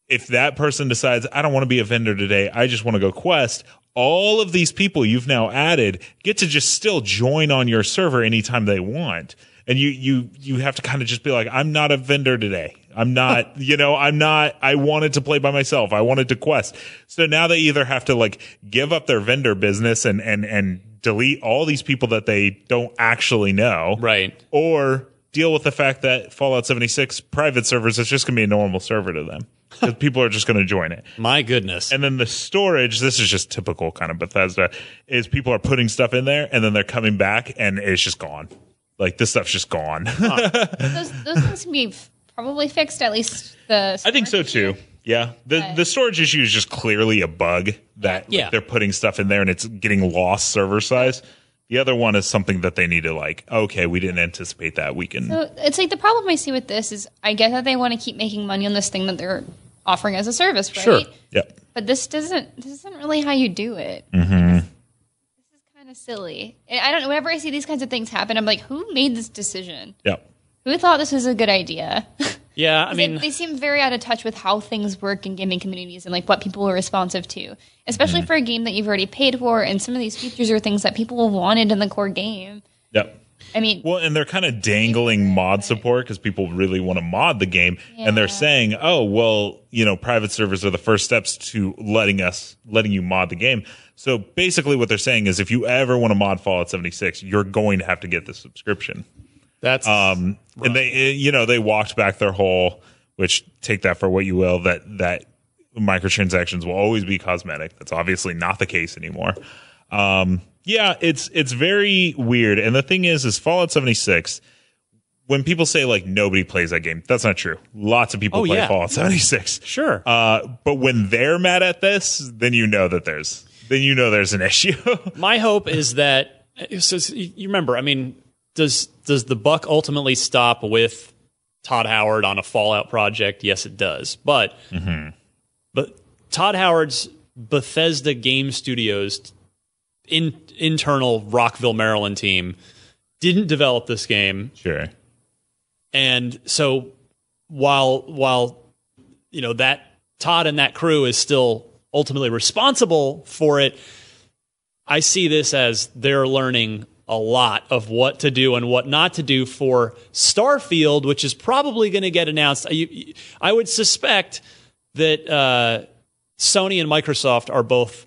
if that person decides, I don't want to be a vendor today, I just want to go quest, all of these people you've now added get to just still join on your server anytime they want. And you have to kind of just be like, I'm not a vendor today. I'm not, I wanted to play by myself. I wanted to quest. So now they either have to like give up their vendor business and delete all these people that they don't actually know. Right. Or deal with the fact that Fallout 76 private servers, it's just going to be a normal server to them, because people are just going to join it. My goodness. And then the storage, this is just typical kind of Bethesda, is people are putting stuff in there and then they're coming back and it's just gone. Like this stuff's just gone. Those things can be probably fixed, at least the storage. I think so too. Yeah. The storage issue is just clearly a bug that they're putting stuff in there and it's getting lost server size. The other one is something that they need to like, okay, we didn't anticipate that. We can. So it's like the problem I see with this is I get that they want to keep making money on this thing that they're offering as a service, right? Sure. Yep. But this isn't really how you do it. Mm-hmm. This is kind of silly. And I don't know. Whenever I see these kinds of things happen, I'm like, who made this decision? Yep. Who thought this was a good idea? Yeah, I mean... They seem very out of touch with how things work in gaming communities and, like, what people are responsive to, especially for a game that you've already paid for, and some of these features are things that people wanted in the core game. Yep. I mean... Well, and they're kind of dangling mod support because people really want to mod the game, and they're saying, oh, well, private servers are the first steps to letting you mod the game. So basically what they're saying is if you ever want to mod Fallout 76, you're going to have to get the subscription. That's rough. And they walked back their whole, which take that for what you will, that microtransactions will always be cosmetic. That's obviously not the case anymore. It's very weird. And the thing is Fallout 76, when people say like nobody plays that game, that's not true. Lots of people play Fallout 76. Sure. But when they're mad at this, then there's an issue. My hope is that you remember, I mean, does the buck ultimately stop with Todd Howard on a Fallout project? Yes, it does. But but Todd Howard's Bethesda Game Studios internal Rockville, Maryland team didn't develop this game. Sure. And so while that Todd and that crew is still ultimately responsible for it, I see this as they're learning a lot of what to do and what not to do for Starfield, which is probably going to get announced. I would suspect that Sony and Microsoft are both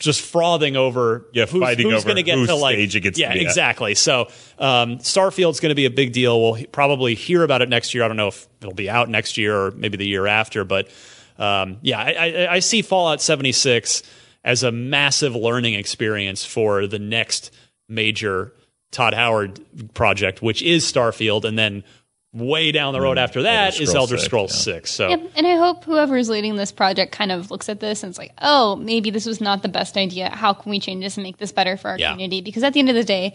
just frothing over who's going to get to, like, stage it gets to be exactly. So Starfield's going to be a big deal. We'll probably hear about it next year. I don't know if it'll be out next year or maybe the year after, but I see Fallout 76 as a massive learning experience for the next major Todd Howard project, which is Starfield, and then way down the road after that is Elder Scrolls 6. So, and I hope whoever's leading this project kind of looks at this and it's like, oh, maybe this was not the best idea. How can we change this and make this better for our community? Because at the end of the day,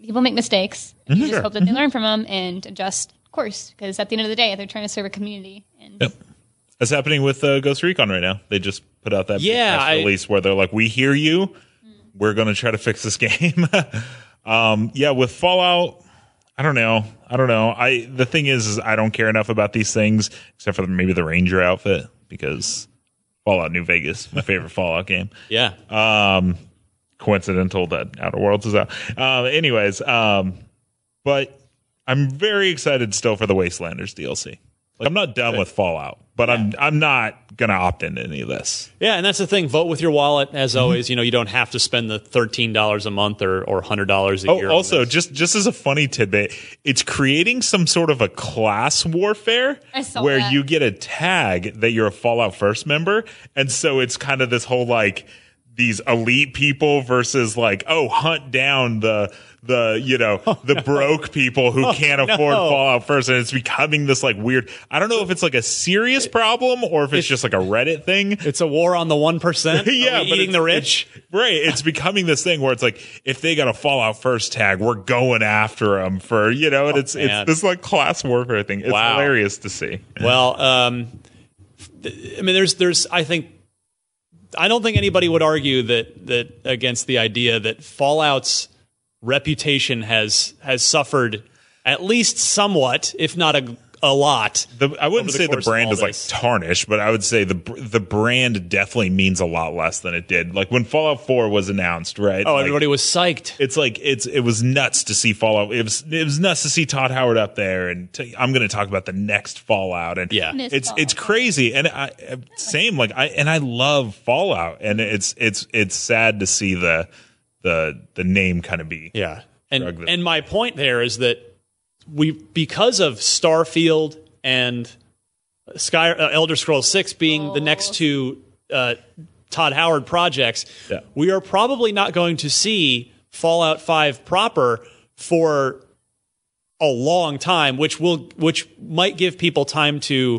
people make mistakes. And you just hope that they learn from them and adjust course. Because at the end of the day, they're trying to serve a community. And that's happening with Ghost Recon right now. They just put out that press release where they're like, we hear you. We're going to try to fix this game. With Fallout, I don't know. The thing is I don't care enough about these things except for maybe the Ranger outfit, because Fallout New Vegas, my favorite Fallout game. Yeah. Coincidental that Outer Worlds is out. But I'm very excited still for the Wastelanders DLC. Like, I'm not done with Fallout, but I'm not going to opt into any of this. Yeah, and that's the thing. Vote with your wallet, as always. You know, you don't have to spend the $13 a month or $100 a year. Also, just as a funny tidbit, it's creating some sort of a class warfare where you get a tag that you're a Fallout First member. And so it's kind of this whole, like, these elite people versus, like, hunt down the broke people who can't afford Fallout First, and it's becoming this, like, weird. I don't know if it's like a serious problem or if it's just like a Reddit thing. It's a war on the 1%. Eating the rich. It's becoming this thing where it's like, if they got a Fallout First tag, we're going after them for, you know, and it's this, like, class warfare thing. It's hilarious to see. Well, I mean, I don't think anybody would argue that against the idea that Fallout's reputation has suffered at least somewhat, if not a lot. I wouldn't say the brand is, like, tarnished, but I would say the brand definitely means a lot less than it did. Like, when Fallout 4 was announced, right? Oh, like, everybody was psyched. It's like it was nuts to see Fallout. It was nuts to see Todd Howard up there, and I'm going to talk about the next Fallout, and it's crazy. And I love Fallout, and it's sad to see the name kind of be and my point there is that because of Starfield and Elder Scrolls 6 being the next two Todd Howard projects, we are probably not going to see Fallout 5 proper for a long time, which might give people time to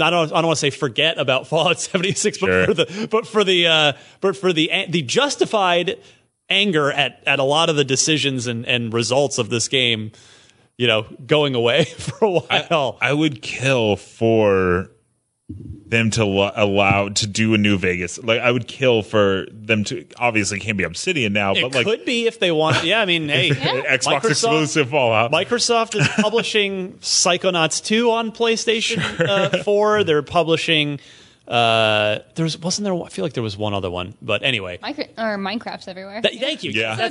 I don't want to say forget about Fallout 76, but for the justified anger at a lot of the decisions and results of this game, you know, going away for a while. I would kill for them to allow to do a New Vegas. Like, I would kill for them to, obviously can't be Obsidian now, but like, could be if they want. Yeah, I mean, hey, Xbox exclusive Fallout. Microsoft is publishing Psychonauts 2 on PlayStation 4. They're publishing I feel like there was one other one, but anyway, Minecraft's everywhere. Thank you. Yeah, it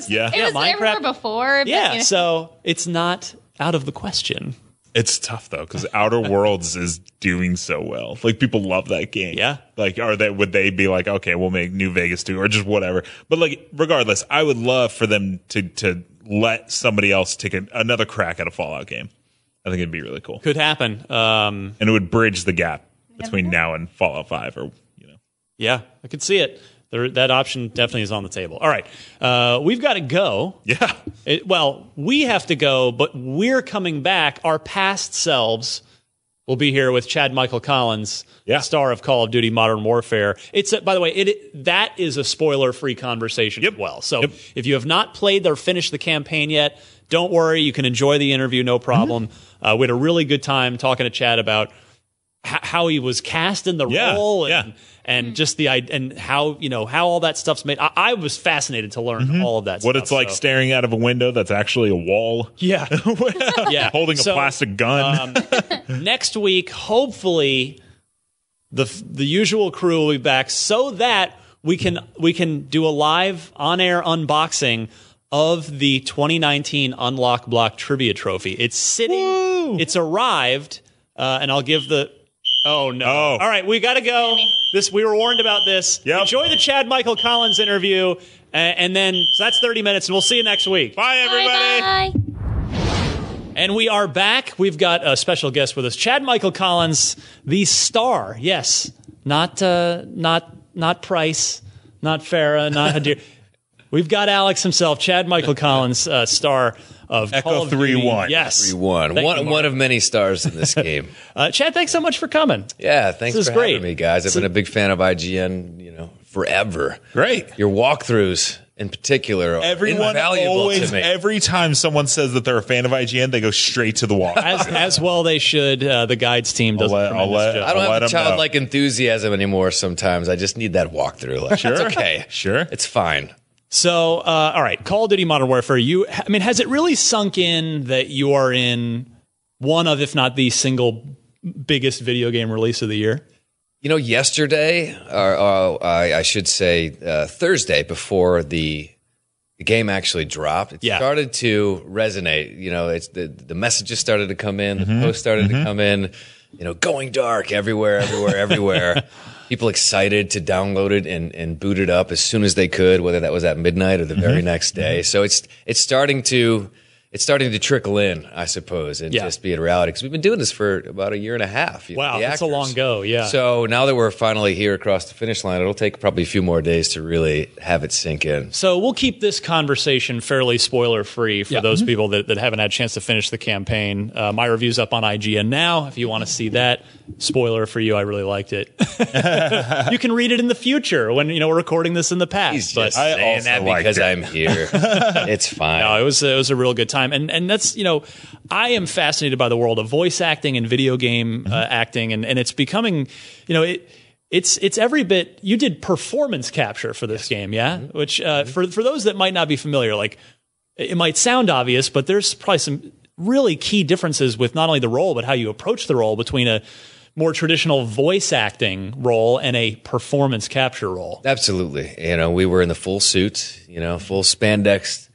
was Minecraft before. But, yeah, you know. So it's not out of the question. It's tough, though, because Outer Worlds is doing so well. Like, people love that game. Yeah. Like, would they be like, okay, we'll make New Vegas 2 or just whatever. But, like, regardless, I would love for them to let somebody else take another crack at a Fallout game. I think it'd be really cool. Could happen. And it would bridge the gap between now and Fallout 5 or, you know. Yeah, I could see it. That option definitely is on the table. All right. We've got to go. Yeah. We have to go, but we're coming back. Our past selves will be here with Chad Michael Collins, star of Call of Duty Modern Warfare. By the way, that is a spoiler-free conversation as well. So if you have not played or finished the campaign yet, don't worry. You can enjoy the interview, no problem. We had a really good time talking to Chad about how he was cast in the role and just and how, you know, how all that stuff's made. I was fascinated to learn all of that stuff. What it's like staring out of a window that's actually a wall. Yeah. Holding a plastic gun. Next week, hopefully, the usual crew will be back so that we can do a live on-air unboxing of the 2019 Unlock Block Trivia Trophy. It's arrived, and I'll give the Oh, no. Oh. All right, we got to go. We were warned about this. Yep. Enjoy the Chad Michael Collins interview. And then, so that's 30 minutes, and we'll see you next week. Bye, everybody. Bye. And we are back. We've got a special guest with us, Chad Michael Collins, the star. Yes, not Price, not Farah, not Hadir. We've got Alex himself, Chad Michael Collins, star of Echo 3-1. Yes, 3-1. One of many stars in this game. Chad, thanks so much for coming. Yeah, thanks for having me, guys. I've been a big fan of IGN, forever. Great. Your walkthroughs. In particular, everyone always, to me. Every time someone says that they're a fan of IGN, they go straight to the wall. As well they should. The guides team does I don't have childlike enthusiasm anymore sometimes. I just need that walkthrough. Like, sure. It's okay. Sure. It's fine. So, all right, Call of Duty Modern Warfare, has it really sunk in that you are in one of, if not the single biggest video game release of the year? Yesterday, or I should say Thursday, before the game actually dropped, it started to resonate. It's the messages started to come in, the posts started to come in. Going dark everywhere, everywhere. People excited to download it and boot it up as soon as they could, whether that was at midnight or the very next day. So it's starting to trickle in, I suppose, and just be a reality. Because we've been doing this for about a year and a half. Wow, that's a long go, yeah. So now that we're finally here across the finish line, it'll take probably a few more days to really have it sink in. So we'll keep this conversation fairly spoiler-free for those people that haven't had a chance to finish the campaign. My review's up on IGN now. If you want to see that, spoiler for you, I really liked it. You can read it in the future when we're recording this in the past. He's just saying that because I'm here. It's fine. No, it was a real good time. And that's, I am fascinated by the world of voice acting and video game acting, and it's becoming, it's every bit. You did performance capture for this game, yeah? Mm-hmm. Which, for those that might not be familiar, like, it might sound obvious, but there's probably some really key differences with not only the role, but how you approach the role between a more traditional voice acting role and a performance capture role. Absolutely. We were in the full suits, full spandex,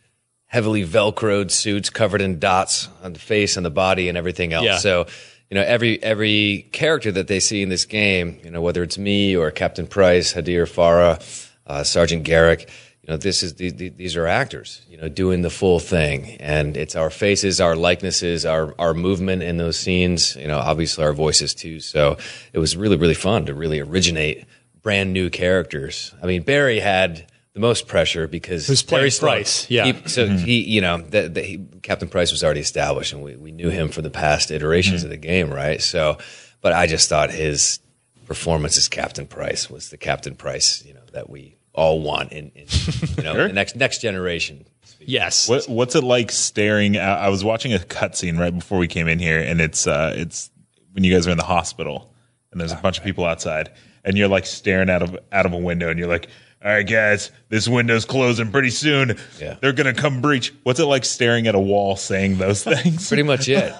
heavily Velcroed suits covered in dots on the face and the body and everything else. Yeah. So, every character that they see in this game, whether it's me or Captain Price, Hadir, Farah, Sergeant Garrick, these are actors, doing the full thing. And it's our faces, our likenesses, our movement in those scenes, obviously our voices too. So it was really, really fun to really originate brand new characters. I mean, Barry had the most pressure because who's playing Price, yeah. Captain Price was already established, and we knew him from the past iterations of the game, right? So, but I just thought his performance as Captain Price was the Captain Price, that we all want in the next generation. Yes. What's it like staring? I was watching a cutscene right before we came in here, and it's when you guys are in the hospital, and there's a bunch of people outside, and you're like staring out of a window, and you're like, all right, guys, this window's closing pretty soon. Yeah. They're going to come breach. What's it like staring at a wall saying those things? Pretty much it.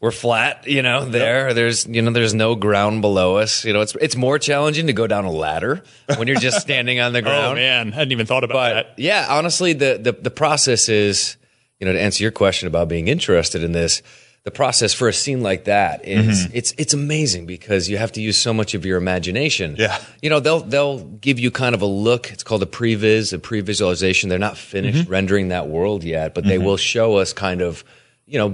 We're flat, there. Yep. There's no ground below us. It's more challenging to go down a ladder when you're just standing on the ground. Oh, man, I hadn't even thought about that. Yeah, honestly, the process is, to answer your question about being interested in this, the process for a scene like that is it's amazing because you have to use so much of your imagination. Yeah. They'll give you kind of a look. It's called a pre-visualization. They're not finished rendering that world yet, but they will show us kind of,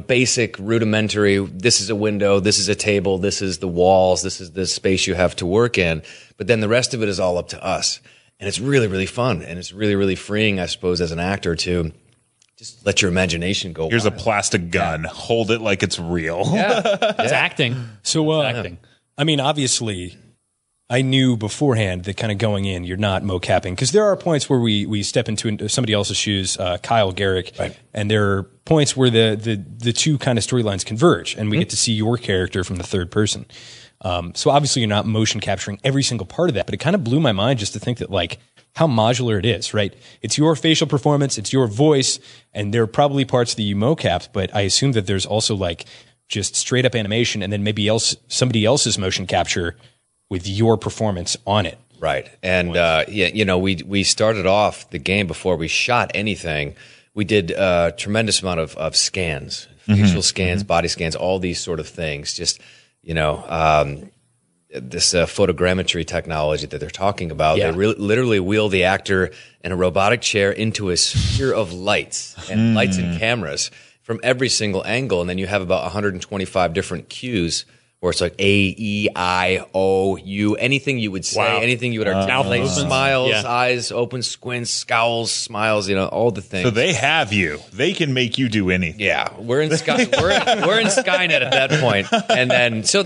basic, rudimentary, this is a window, this is a table, this is the walls, this is the space you have to work in. But then the rest of it is all up to us. And it's really, really fun. And it's really, really freeing, I suppose, as an actor to just let your imagination go. Here's a plastic gun. Yeah. Hold it like it's real. Yeah. It's acting. So, I mean, obviously, I knew beforehand that kind of going in, you're not mocapping. Because there are points where we step into somebody else's shoes, Kyle Garrick. Right. And there are points where the two kind of storylines converge. And we get to see your character from the third person. So, obviously, you're not motion capturing every single part of that. But it kind of blew my mind just to think that, like, how modular it is, right? It's your facial performance, it's your voice, and there are probably parts that you mocap, but I assume that there's also like just straight up animation and then maybe somebody else's motion capture with your performance on it. Right. And we started off the game before we shot anything. We did a tremendous amount of scans, facial scans, body scans, all these sort of things, just you know, this photogrammetry technology that they're talking about. Yeah. They literally wheel the actor in a robotic chair into a sphere of lights and lights and cameras from every single angle. And then you have about 125 different cues where it's like A, E, I, O, U, anything you would say, anything you would articulate, smiles, eyes open, squints, scowls, smiles, you know, all the things. So they have you. They can make you do anything. Yeah, we're in we're in Skynet at that point. And then so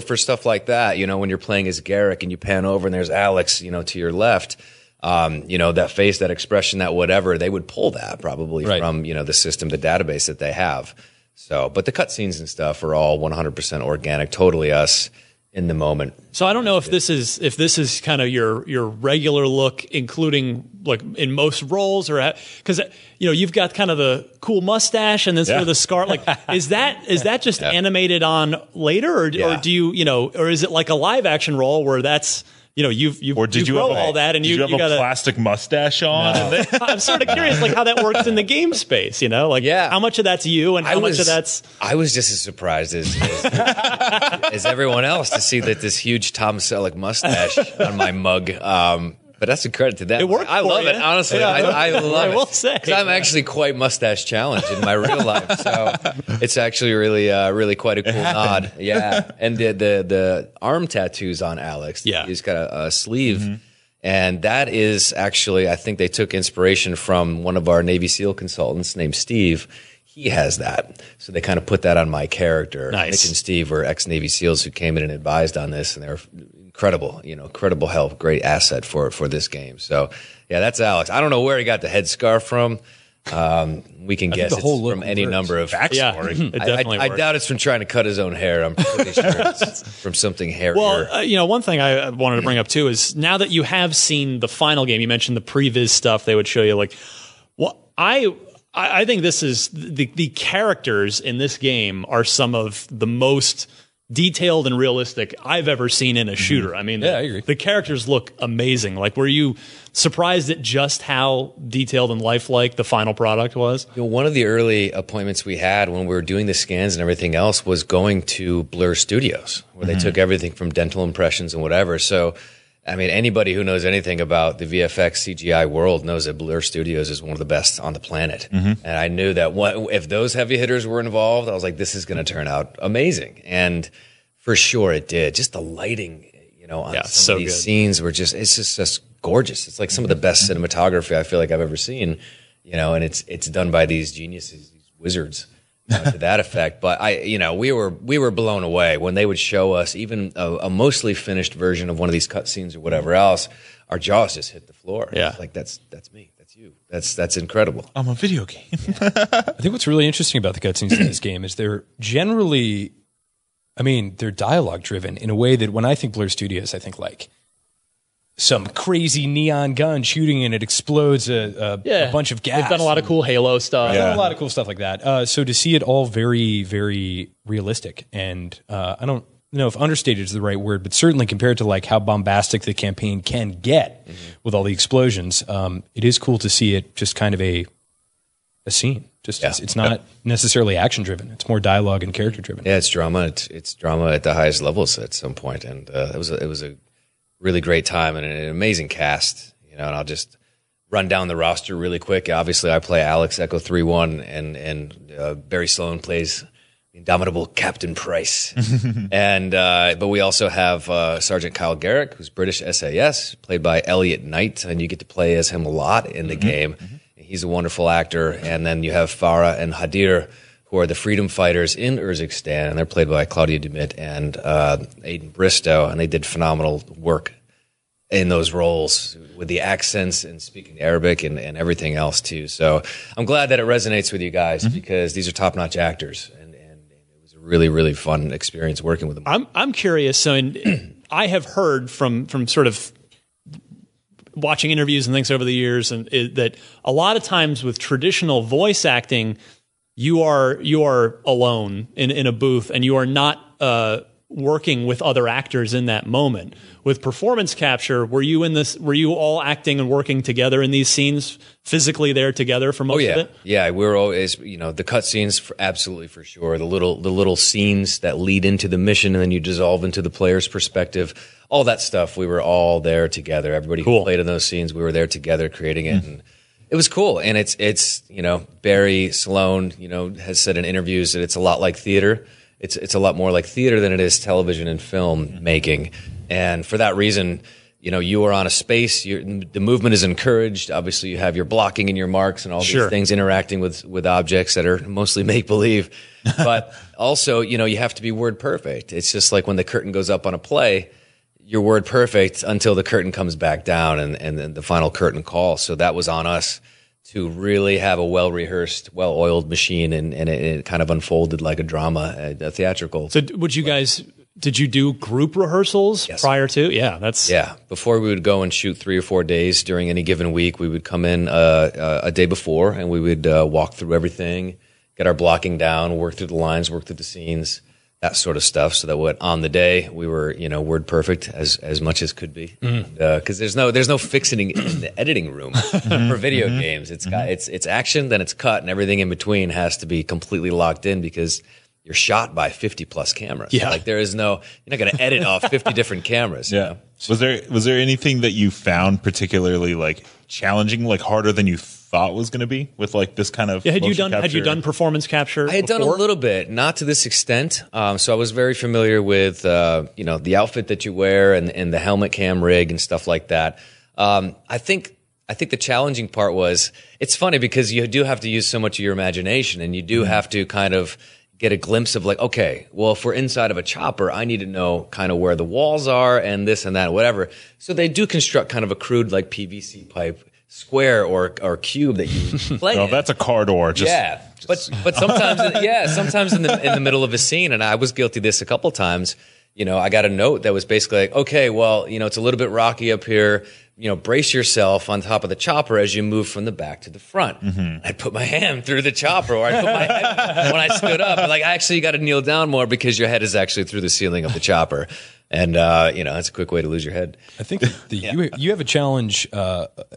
for stuff like that, you know, when you're playing as Garrick and you pan over and there's Alex, you know, to your left, you know, that face, that expression, that whatever, they would pull that probably from, you know, the system, the database that they have. So, but the cutscenes and stuff are all 100% organic, totally us in the moment. So I don't know if this is kind of your regular look, including like in most roles, or because you know you've got kind of the cool mustache and then sort of the scar. Like, is that just animated on later, or do you know, or is it like a live action role where that's. You know, did you have a plastic mustache on? No. And I'm sort of curious, like how that works in the game space. You know, like how much of that's you and how much of that's. I was just as surprised as everyone else to see that this huge Tom Selleck mustache on my mug. But that's a credit to that. It worked. I love it, honestly. Yeah. I love it. I will say, because I'm actually quite mustache challenged in my real life, so it's actually really, really quite a cool nod. Yeah, and the arm tattoos on Alex. Yeah, he's got a sleeve, and that is actually, I think they took inspiration from one of our Navy SEAL consultants named Steve. He has that, so they kind of put that on my character. Nice. Nick and Steve were ex-Navy SEALs who came in and advised on this, and they were. Incredible help, great asset for this game. So, yeah, that's Alex. I don't know where he got the headscarf from. We can guess it's from any number of backstory. Yeah, I doubt it's from trying to cut his own hair. I'm pretty sure it's from something hairier. Well, you know, one thing I wanted to bring up too is now that you have seen the final game, you mentioned the previs stuff. They would show you like, well, I think this is the characters in this game are some of the most detailed and realistic I've ever seen in a shooter. I mean, I agree. The characters look amazing. Like, were you surprised at just how detailed and lifelike the final product was? You know, one of the early appointments we had when we were doing the scans and everything else was going to Blur Studios, where they took everything from dental impressions and whatever. So, I mean, anybody who knows anything about the VFX CGI world knows that Blur Studios is one of the best on the planet. And I knew that if those heavy hitters were involved, I was like, this is going to turn out amazing. And for sure it did. Just the lighting, you know, on some of these scenes were just gorgeous. It's like some of the best cinematography I feel like I've ever seen, you know, and it's done by these geniuses, these wizards. To that effect, but we were blown away when they would show us even a mostly finished version of one of these cutscenes or whatever else. Our jaws just hit the floor. Yeah, it's like that's me, that's you, that's incredible. I'm a video game. I think what's really interesting about the cutscenes in this game is they're generally, I mean, they're dialogue driven in a way that when I think Blur Studios, I think like some crazy neon gun shooting and it explodes a bunch of gas. They've done a lot of cool Halo stuff. They've done a lot of cool stuff like that. So to see it all very, very realistic and I don't know if understated is the right word, but certainly compared to like how bombastic the campaign can get with all the explosions, it is cool to see it just kind of a scene. It's not necessarily action driven. It's more dialogue and character driven. Yeah, it's drama. It's drama at the highest levels at some point, and it was a really great time and an amazing cast, you know. And I'll just run down the roster really quick. Obviously, I play Alex, Echo 3-1, and Barry Sloane plays Indomitable Captain Price. But we also have Sergeant Kyle Garrick, who's British SAS, played by Elliot Knight, and you get to play as him a lot in the game. He's a wonderful actor. And then you have Farah and Hadir, who are the freedom fighters in Urzikstan, and they're played by Claudia DeMitt and Aidan Bristow, and they did phenomenal work in those roles with the accents and speaking Arabic and everything else too. So I'm glad that it resonates with you guys because these are top-notch actors, and it was a really, really fun experience working with them. I'm curious. So I have heard from sort of watching interviews and things over the years that a lot of times with traditional voice acting, you are alone in a booth, and you are not working with other actors in that moment. With performance capture, were you all acting and working together in these scenes, physically there together for most of it? Yeah, we were always, you know, the cutscenes, absolutely, for sure. The little scenes that lead into the mission and then you dissolve into the player's perspective, all that stuff, we were all there together. Everybody who played in those scenes, we were there together creating it. And it was cool. And it's, you know, Barry Sloane, you know, has said in interviews that it's a lot like theater. It's a lot more like theater than it is television and film making. And for that reason, you know, you are on a space, the movement is encouraged. Obviously, you have your blocking and your marks and all these things interacting with objects that are mostly make-believe. But also, you know, you have to be word perfect. It's just like when the curtain goes up on a play, you're word perfect until the curtain comes back down and then the final curtain call. So that was on us to really have a well-rehearsed, well-oiled machine, and it kind of unfolded like a drama, a theatrical. So would you guys... Did you do group rehearsals prior to? Yeah. Before we would go and shoot 3 or 4 days during any given week, we would come in a day before and we would walk through everything, get our blocking down, work through the lines, work through the scenes, that sort of stuff. So that on the day we were, you know, word perfect as much as could be, because there's no fixing in the editing room for video games. It's action, then it's cut, and everything in between has to be completely locked in because you're shot by 50+ cameras. Yeah. Like you're not going to edit off 50 different cameras. Yeah. You know? Was there anything that you found particularly like challenging, like harder than you thought was going to be with like this kind of Had you done performance capture? I had done a little bit, not to this extent. So I was very familiar with, you know, the outfit that you wear and the helmet cam rig and stuff like that. I think the challenging part was, it's funny because you do have to use so much of your imagination and you do have to kind of get a glimpse of like, okay, well, if we're inside of a chopper, I need to know kind of where the walls are and this and that, whatever. So they do construct kind of a crude like PVC pipe square or cube that you play. No, that's a car door. But sometimes in the middle of a scene, and I was guilty of this a couple times. You know, I got a note that was basically like, okay, well, you know, it's a little bit rocky up here. You know, brace yourself on top of the chopper as you move from the back to the front. I'd put my hand through the chopper, or I'd put my head when I stood up. Like, actually, you got to kneel down more because your head is actually through the ceiling of the chopper. And, you know, that's a quick way to lose your head. I think you have a challenge,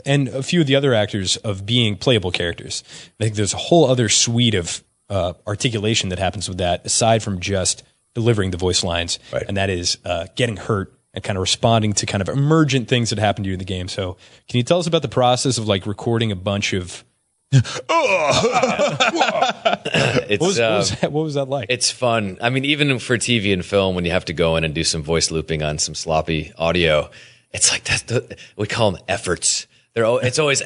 and a few of the other actors, of being playable characters. I think there's a whole other suite of articulation that happens with that, aside from just delivering the voice lines. Right. And that is getting hurt and kind of responding to kind of emergent things that happen to you in the game. So can you tell us about the process of like recording a bunch of... What was that like? It's fun. I mean, even for TV and film, when you have to go in and do some voice looping on some sloppy audio, it's like we call them efforts. It's always...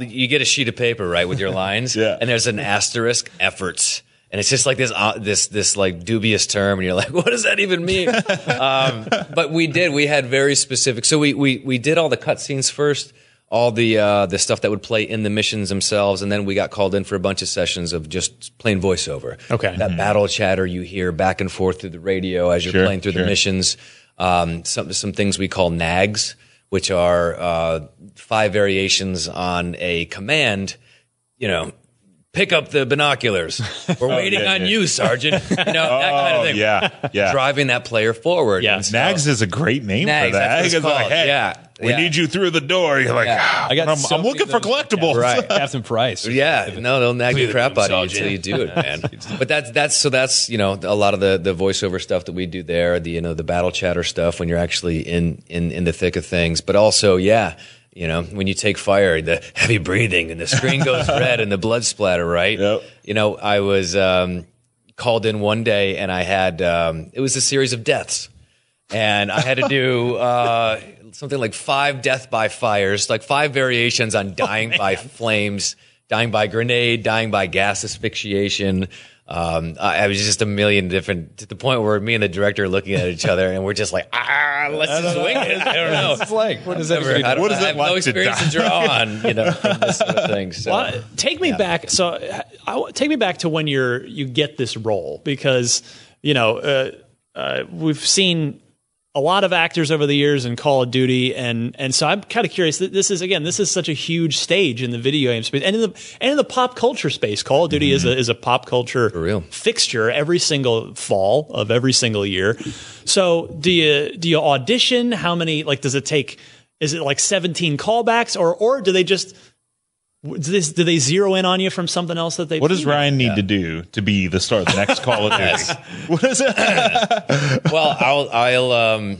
you get a sheet of paper, right, with your lines, and there's an asterisk, efforts. And it's just like this like dubious term, and you're like, what does that even mean? But we had very specific. So we did all the cutscenes first, all the stuff that would play in the missions themselves, and then we got called in for a bunch of sessions of just plain voiceover. Okay, that battle chatter you hear back and forth through the radio as you're playing through the missions. Some things we call nags, which are 5 variations on a command. You know. Pick up the binoculars. We're waiting on you, Sergeant. You know, that kind of thing. Yeah. Driving that player forward. Yeah. So, Nags is a great name for that. It's like, hey, we need you through the door. You're like, I'm looking for collectibles. Right. Captain Price. Yeah. No, they'll nag the crap out of you until you do it, man. But that's you know, a lot of the voiceover stuff that we do there, the, you know, the battle chatter stuff when you're actually in the thick of things. But also, you know, when you take fire, the heavy breathing and the screen goes red and the blood splatter, right? Yep. You know, I was called in one day and I had, it was a series of deaths. And I had to do something like 5 death by fires, like 5 variations on dying by flames, dying by grenade, dying by gas asphyxiation. I was just a million different, to the point where me and the director are looking at each other and we're just like, let's just wing it. I don't know. It's like, what does that mean? What is that? I have no experience to draw on, you know, from this sort of thing. So, well, take me back. So, take me back to when you get this role, because, you know, we've seen a lot of actors over the years in Call of Duty, and so I'm kind of curious. This is, again, this is such a huge stage in the video game space and in the pop culture space. Call of Duty is a pop culture fixture every single fall of every single year. So do you audition? How many, like, does it take? Is it like 17 callbacks, or do they just do they zero in on you from something else that they? What does Ryan need to do to be the star of the next Call of Duty? What is it? Well,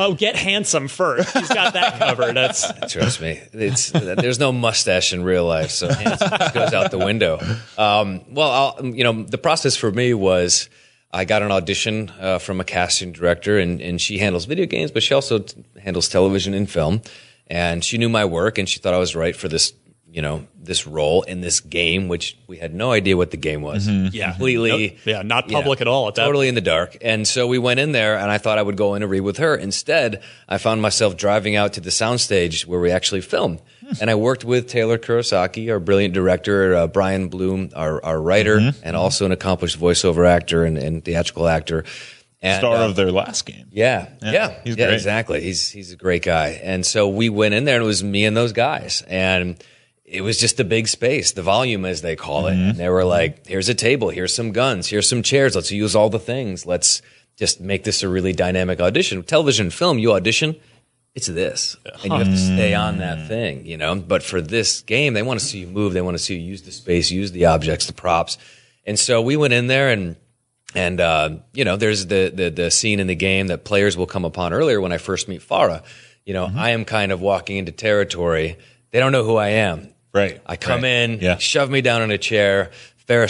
I'll get handsome first. He's got that covered. That's trust me. It's there's no mustache in real life, so handsome just goes out the window. Well, the process for me was I got an audition from a casting director, and she handles video games, but she also handles television and film, and she knew my work, and she thought I was right for this. This role in this game, which we had no idea what the game was. Completely. Nope. Yeah, not public at all. At that. Totally in the dark. And so we went in there, and I thought I would go in and read with her. Instead, I found myself driving out to the soundstage where we actually filmed. And I worked with Taylor Kurosaki, our brilliant director, Brian Bloom, our writer, and also an accomplished voiceover actor and theatrical actor. And, star of their last game. Yeah. He's great. Exactly. He's a great guy. And so we went in there, and it was me and those guys. And it was just a big space, the volume, as they call it. And they were like, here's a table, here's some guns, here's some chairs. Let's use all the things. Let's just make this a really dynamic audition. Television, film, you audition, it's this. And you have to stay on that thing, But for this game, they want to see you move. They want to see you use the space, use the objects, the props. And so we went in there and there's the scene in the game that players will come upon earlier when I first meet Farah. I am kind of walking into territory. They don't know who I am. Right. I come in, shove me down in a chair. Farah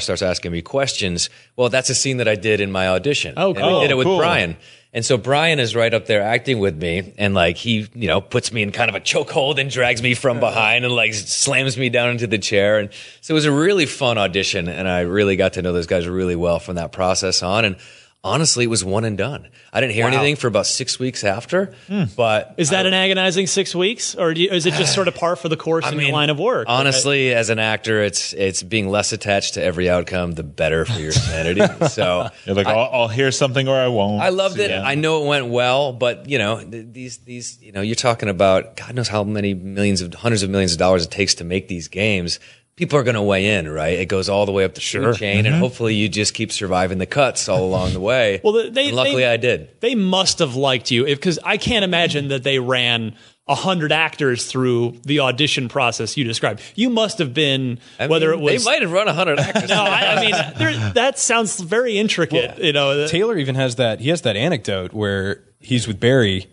starts asking me questions. Well, that's a scene that I did in my audition. Oh, cool. And we did it with Brian. And so Brian is right up there acting with me, and like he, puts me in kind of a chokehold and drags me from behind and like slams me down into the chair. And so it was a really fun audition, and I really got to know those guys really well from that process on. And honestly, it was one and done. I didn't hear anything for about 6 weeks after. But is that an agonizing 6 weeks, or is it just sort of par for the course in your line of work? Honestly, as an actor, it's being less attached to every outcome, the better for your sanity. So you're like, I'll hear something or I won't. I loved it. Yeah. I know it went well, but these you're talking about God knows how many hundreds of millions of dollars it takes to make these games. People are going to weigh in, right? It goes all the way up the food chain, and hopefully you just keep surviving the cuts all along the way. Well, luckily I did. They must have liked you, because I can't imagine that they ran 100 actors through the audition process you described. You must have been, they might have run 100 actors. No, that sounds very intricate. Well, Taylor even has that. He has that anecdote where he's with Barry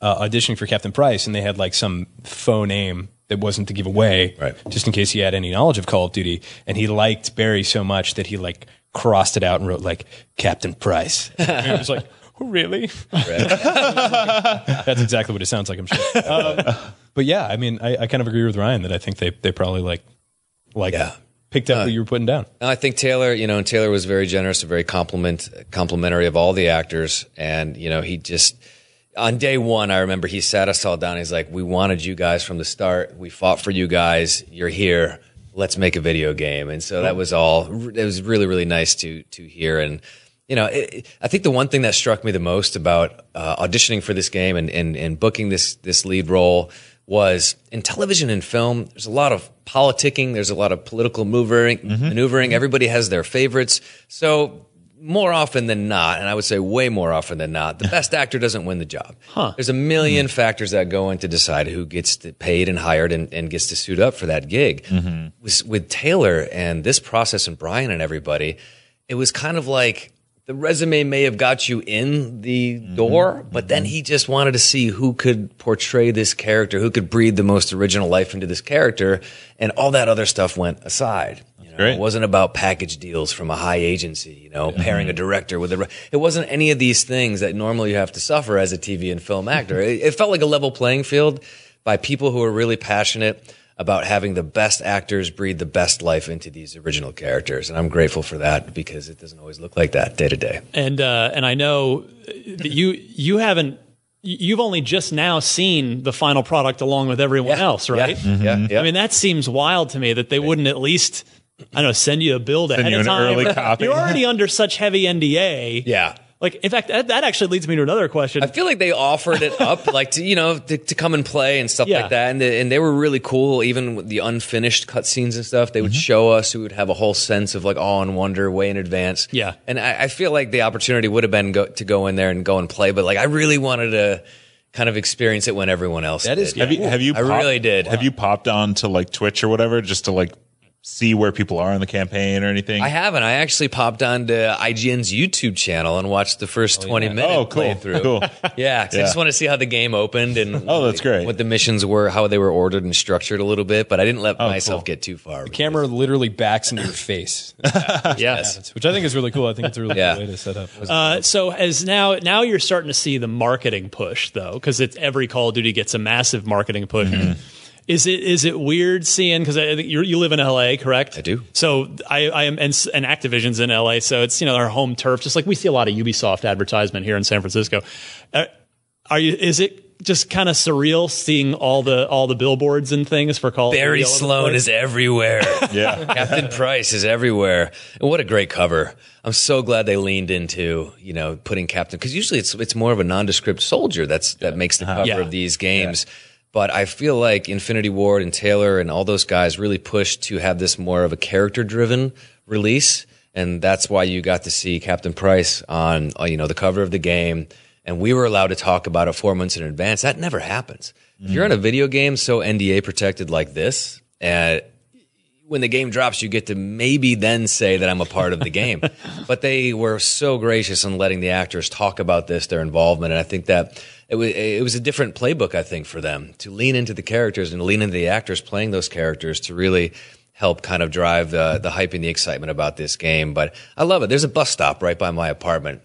auditioning for Captain Price, and they had like some faux name that wasn't to give away, just in case he had any knowledge of Call of Duty. And he liked Barry so much that he like crossed it out and wrote like Captain Price. And it was like, oh, really? That's exactly what it sounds like, I'm sure. But yeah, I kind of agree with Ryan that I think they probably like picked up what you were putting down. I think Taylor, Taylor was very generous and very complimentary of all the actors. And, he just... On day one, I remember he sat us all down. He's like, we wanted you guys from the start. We fought for you guys. You're here. Let's make a video game. And so that was all. It was really, really nice to hear. And, I think the one thing that struck me the most about auditioning for this game and booking this lead role was in television and film, there's a lot of politicking. There's a lot of political maneuvering. Everybody has their favorites. So... more often than not, and I would say way more often than not, the best actor doesn't win the job. There's a million factors that go in to decide who gets paid and hired and gets to suit up for that gig. With Taylor and this process and Brian and everybody, it was kind of like the resume may have got you in the door, but then he just wanted to see who could portray this character, who could breathe the most original life into this character, and all that other stuff went aside. It wasn't about package deals from a high agency, pairing a director with a... It wasn't any of these things that normally you have to suffer as a TV and film actor. It felt like a level playing field by people who are really passionate about having the best actors breathe the best life into these original characters. And I'm grateful for that, because it doesn't always look like that day to day. And I know that you haven't... You've only just now seen the final product along with everyone else, right? Yeah. That seems wild to me that they wouldn't at least... send you a build ahead of time. Early copy. You're already under such heavy NDA. Yeah. Like, in fact, that actually leads me to another question. I feel like they offered it up, like, to, you know, to come and play and stuff like that. And they were really cool, even with the unfinished cutscenes and stuff. They would show us. We would have a whole sense of, like, awe and wonder way in advance. Yeah. And I feel like the opportunity would have been to go in there and go and play. But, like, I really wanted to kind of experience it when everyone else did. Have you popped, I really did. Have you popped on to, like, Twitch or whatever just to, like, see where people are in the campaign or anything? I haven't. I actually popped onto IGN's YouTube channel and watched the first 20-minute playthrough. Cool. Yeah, because I just want to see how the game opened and what the missions were, how they were ordered and structured a little bit, but I didn't let myself get too far. The camera literally backs into your face. Which I think is really cool. I think it's a really cool way to set up. So as now you're starting to see the marketing push, though, because every Call of Duty gets a massive marketing push. Mm-hmm. Is it weird seeing, because I think you live in LA, correct? I do. So I am, and Activision's in LA, so it's, you know, our home turf. Just like we see a lot of Ubisoft advertisement here in San Francisco. Is it just kind of surreal seeing all the billboards and things for Call of Duty? Barry Sloane is everywhere. Yeah, Captain Price is everywhere. And what a great cover! I'm so glad they leaned into, you know, putting Captain, because usually it's more of a nondescript soldier that makes the cover of these games. Yeah. But I feel like Infinity Ward and Taylor and all those guys really pushed to have this more of a character-driven release, and that's why you got to see Captain Price on, you know, the cover of the game, and we were allowed to talk about it 4 months in advance. That never happens. Mm-hmm. If you're in a video game so NDA protected like this, when the game drops, you get to maybe then say that I'm a part of the game. But they were so gracious in letting the actors talk about this, their involvement, and I think that it was a different playbook, I think, for them to lean into the characters and lean into the actors playing those characters to really help kind of drive the hype and the excitement about this game. But I love it. There's a bus stop right by my apartment.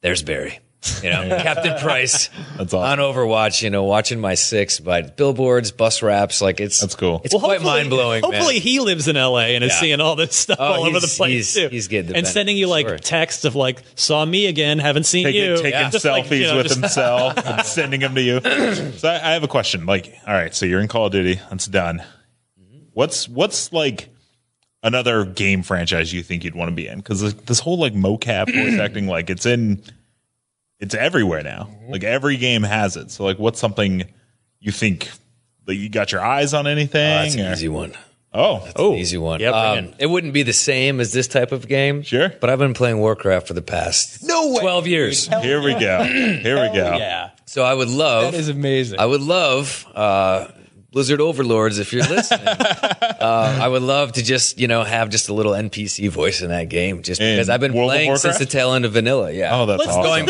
There's Barry, you know, Captain Price. That's awesome. On Overwatch, you know, watching my six, but billboards, bus wraps, like that's cool. It's quite mind blowing. Hopefully, man. He lives in LA and is seeing all this stuff all over the place too. He's getting and sending you like texts of like, saw me again, haven't seen you. Taking selfies with himself and sending them to you. So I have a question. Like, all right, so you're in Call of Duty. That's done. What's like another game franchise you think you'd want to be in? Because this whole like mocap voice acting, like it's everywhere now. Like every game has it. So like, what's something you think that you got your eyes on anything? That's an easy one. That's an easy one. Yep, it wouldn't be the same as this type of game. Sure. But I've been playing Warcraft for the past 12 years. Here we go. Yeah. So I would love. That is amazing. I would love, Blizzard overlords, if you're listening, I would love to just, you know, have just a little NPC voice in that game, just because I've been playing since the tail end of vanilla. Yeah. Oh, that's awesome. I'm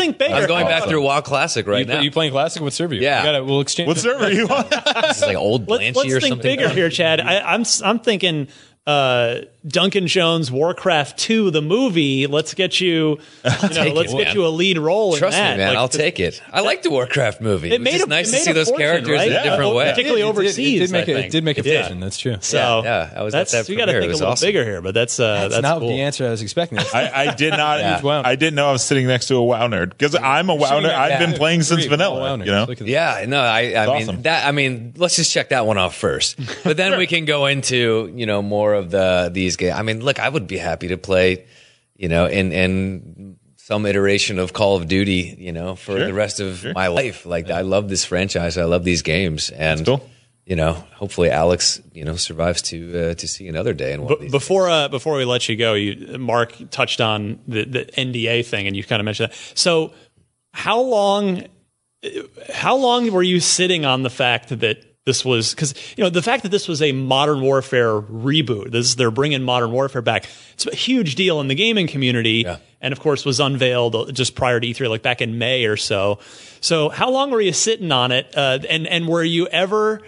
going back through WoW Classic now. You playing Classic? What server? Yeah. We'll exchange. What server you want? This is like old Blanchie or something. Let's think bigger here, Chad. I'm thinking Duncan Jones, Warcraft 2, the movie. Let's get you, get you a lead role in that. Trust me, man. Like, I'll take it. I like the Warcraft movie. It was nice to see those characters in a different way, particularly overseas. It did make a fortune. That's true. So I was at that premiere. You got to think a little bigger here, but that's not cool. The answer I was expecting. I did not. I didn't know I was sitting next to a WoW nerd, because I'm a WoW nerd. I've been playing since vanilla. You know. Yeah. No. I mean, let's just check that one off first, but then we can go into, you know, more of these games. I mean, look, I would be happy to play, you know, in some iteration of Call of Duty, you know, for the rest of my life. Like, I love this franchise. I love these games. And, you know, hopefully Alex, you know, survives to see another day. And before we let you go, Mark touched on the NDA thing, and you kind of mentioned that. So how long were you sitting on the fact that this was, because, you know, the fact that this was a Modern Warfare reboot, they're bringing Modern Warfare back. It's a huge deal in the gaming community, and of course was unveiled just prior to E3, like back in May or so. So how long were you sitting on it? And were you ever,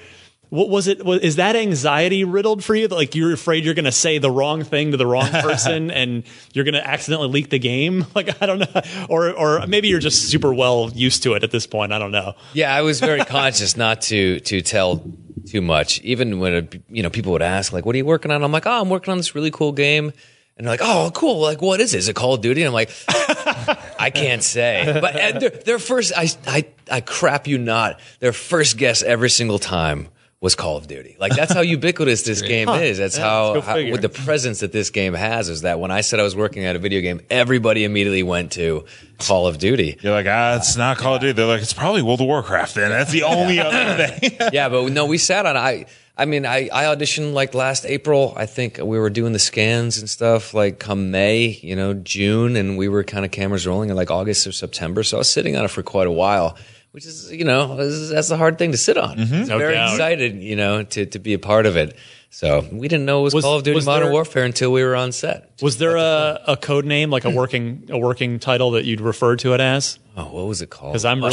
what was it? Is that anxiety riddled for you? Like, you're afraid you're going to say the wrong thing to the wrong person and you're going to accidentally leak the game? Like, I don't know. Or maybe you're just super well used to it at this point. I don't know. Yeah, I was very conscious not to tell too much. Even when, you know, people would ask, like, what are you working on? I'm like, I'm working on this really cool game. And they're like, oh, cool. Like, what is it? Is it Call of Duty? And I'm like, I can't say. But their first, I crap you not, their first guess every single time was Call of Duty. Like, that's how ubiquitous this game is. That's how with the presence that this game has, is that when I said I was working at a video game, everybody immediately went to Call of Duty. You're like, it's not Call of Duty. They're like, it's probably World of Warcraft then. That's the only other thing. But no, we sat on it. I mean, I auditioned like last April. I think we were doing the scans and stuff like come May, June, and we were kind of cameras rolling in like August or September. So I was sitting on it for quite a while. Which is, that's a hard thing to sit on. Mm-hmm. No doubt. Excited, to be a part of it. So we didn't know it was Call of Duty Modern Warfare until we were on set. Was there a code name, like a working title that you'd refer to it as? Oh, what was it called? Because I'm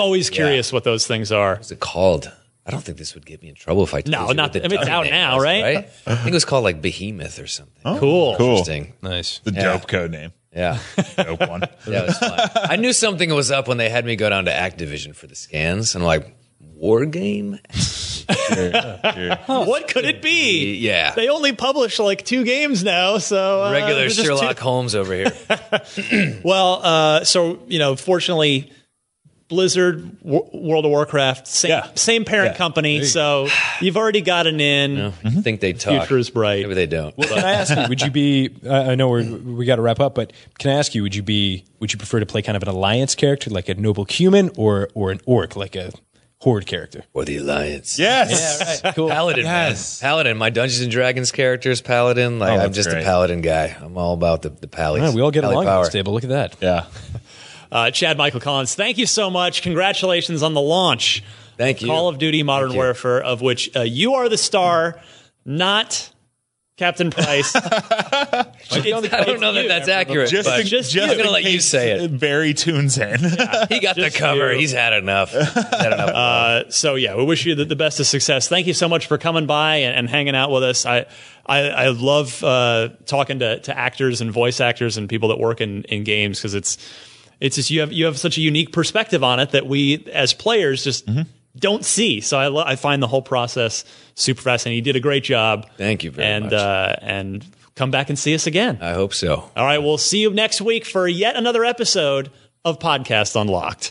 always curious what those things are. What was it called? I don't think this would get me in trouble if I told you. No, not that. I mean, it's out now, right? I think it was called like Behemoth or something. Oh, cool, interesting, nice. The dope code name. Yeah. Dope one. Yeah, it was fun. I knew something was up when they had me go down to Activision for the scans. And I'm like, war game? What could it be? Yeah. They only publish like 2 games now. So regular Sherlock Holmes over here. Well, fortunately, Blizzard, World of Warcraft, same parent company. So you've already gotten in. No, you think they talk. Future's bright. Maybe they don't. Well, can I ask you, would you be, I know we got to wrap up, but can I ask you, would you prefer to play kind of an alliance character, like a noble human, or an orc, like a horde character? Or the alliance. Yes. Yeah, right. Cool. Paladin, man. Paladin. My Dungeons and Dragons character is Paladin. Like, I'm just a Paladin guy. I'm all about the Pally. Yeah, we all get along at this table. Look at that. Yeah. Chad Michael Collins, thank you so much. Congratulations on the launch. Thank you. Call of Duty Modern Warfare, of which you are the star, not Captain Price. I don't know that that's accurate. I'm going to let you say it. Barry tunes in. Yeah, he got the cover. He's had enough. We wish you the best of success. Thank you so much for coming by and hanging out with us. I love talking to actors and voice actors and people that work in games, because it's just you have such a unique perspective on it that we as players just don't see. So I find the whole process super fascinating. You did a great job. Thank you very much. And come back and see us again. I hope so. All right, we'll see you next week for yet another episode of Podcast Unlocked.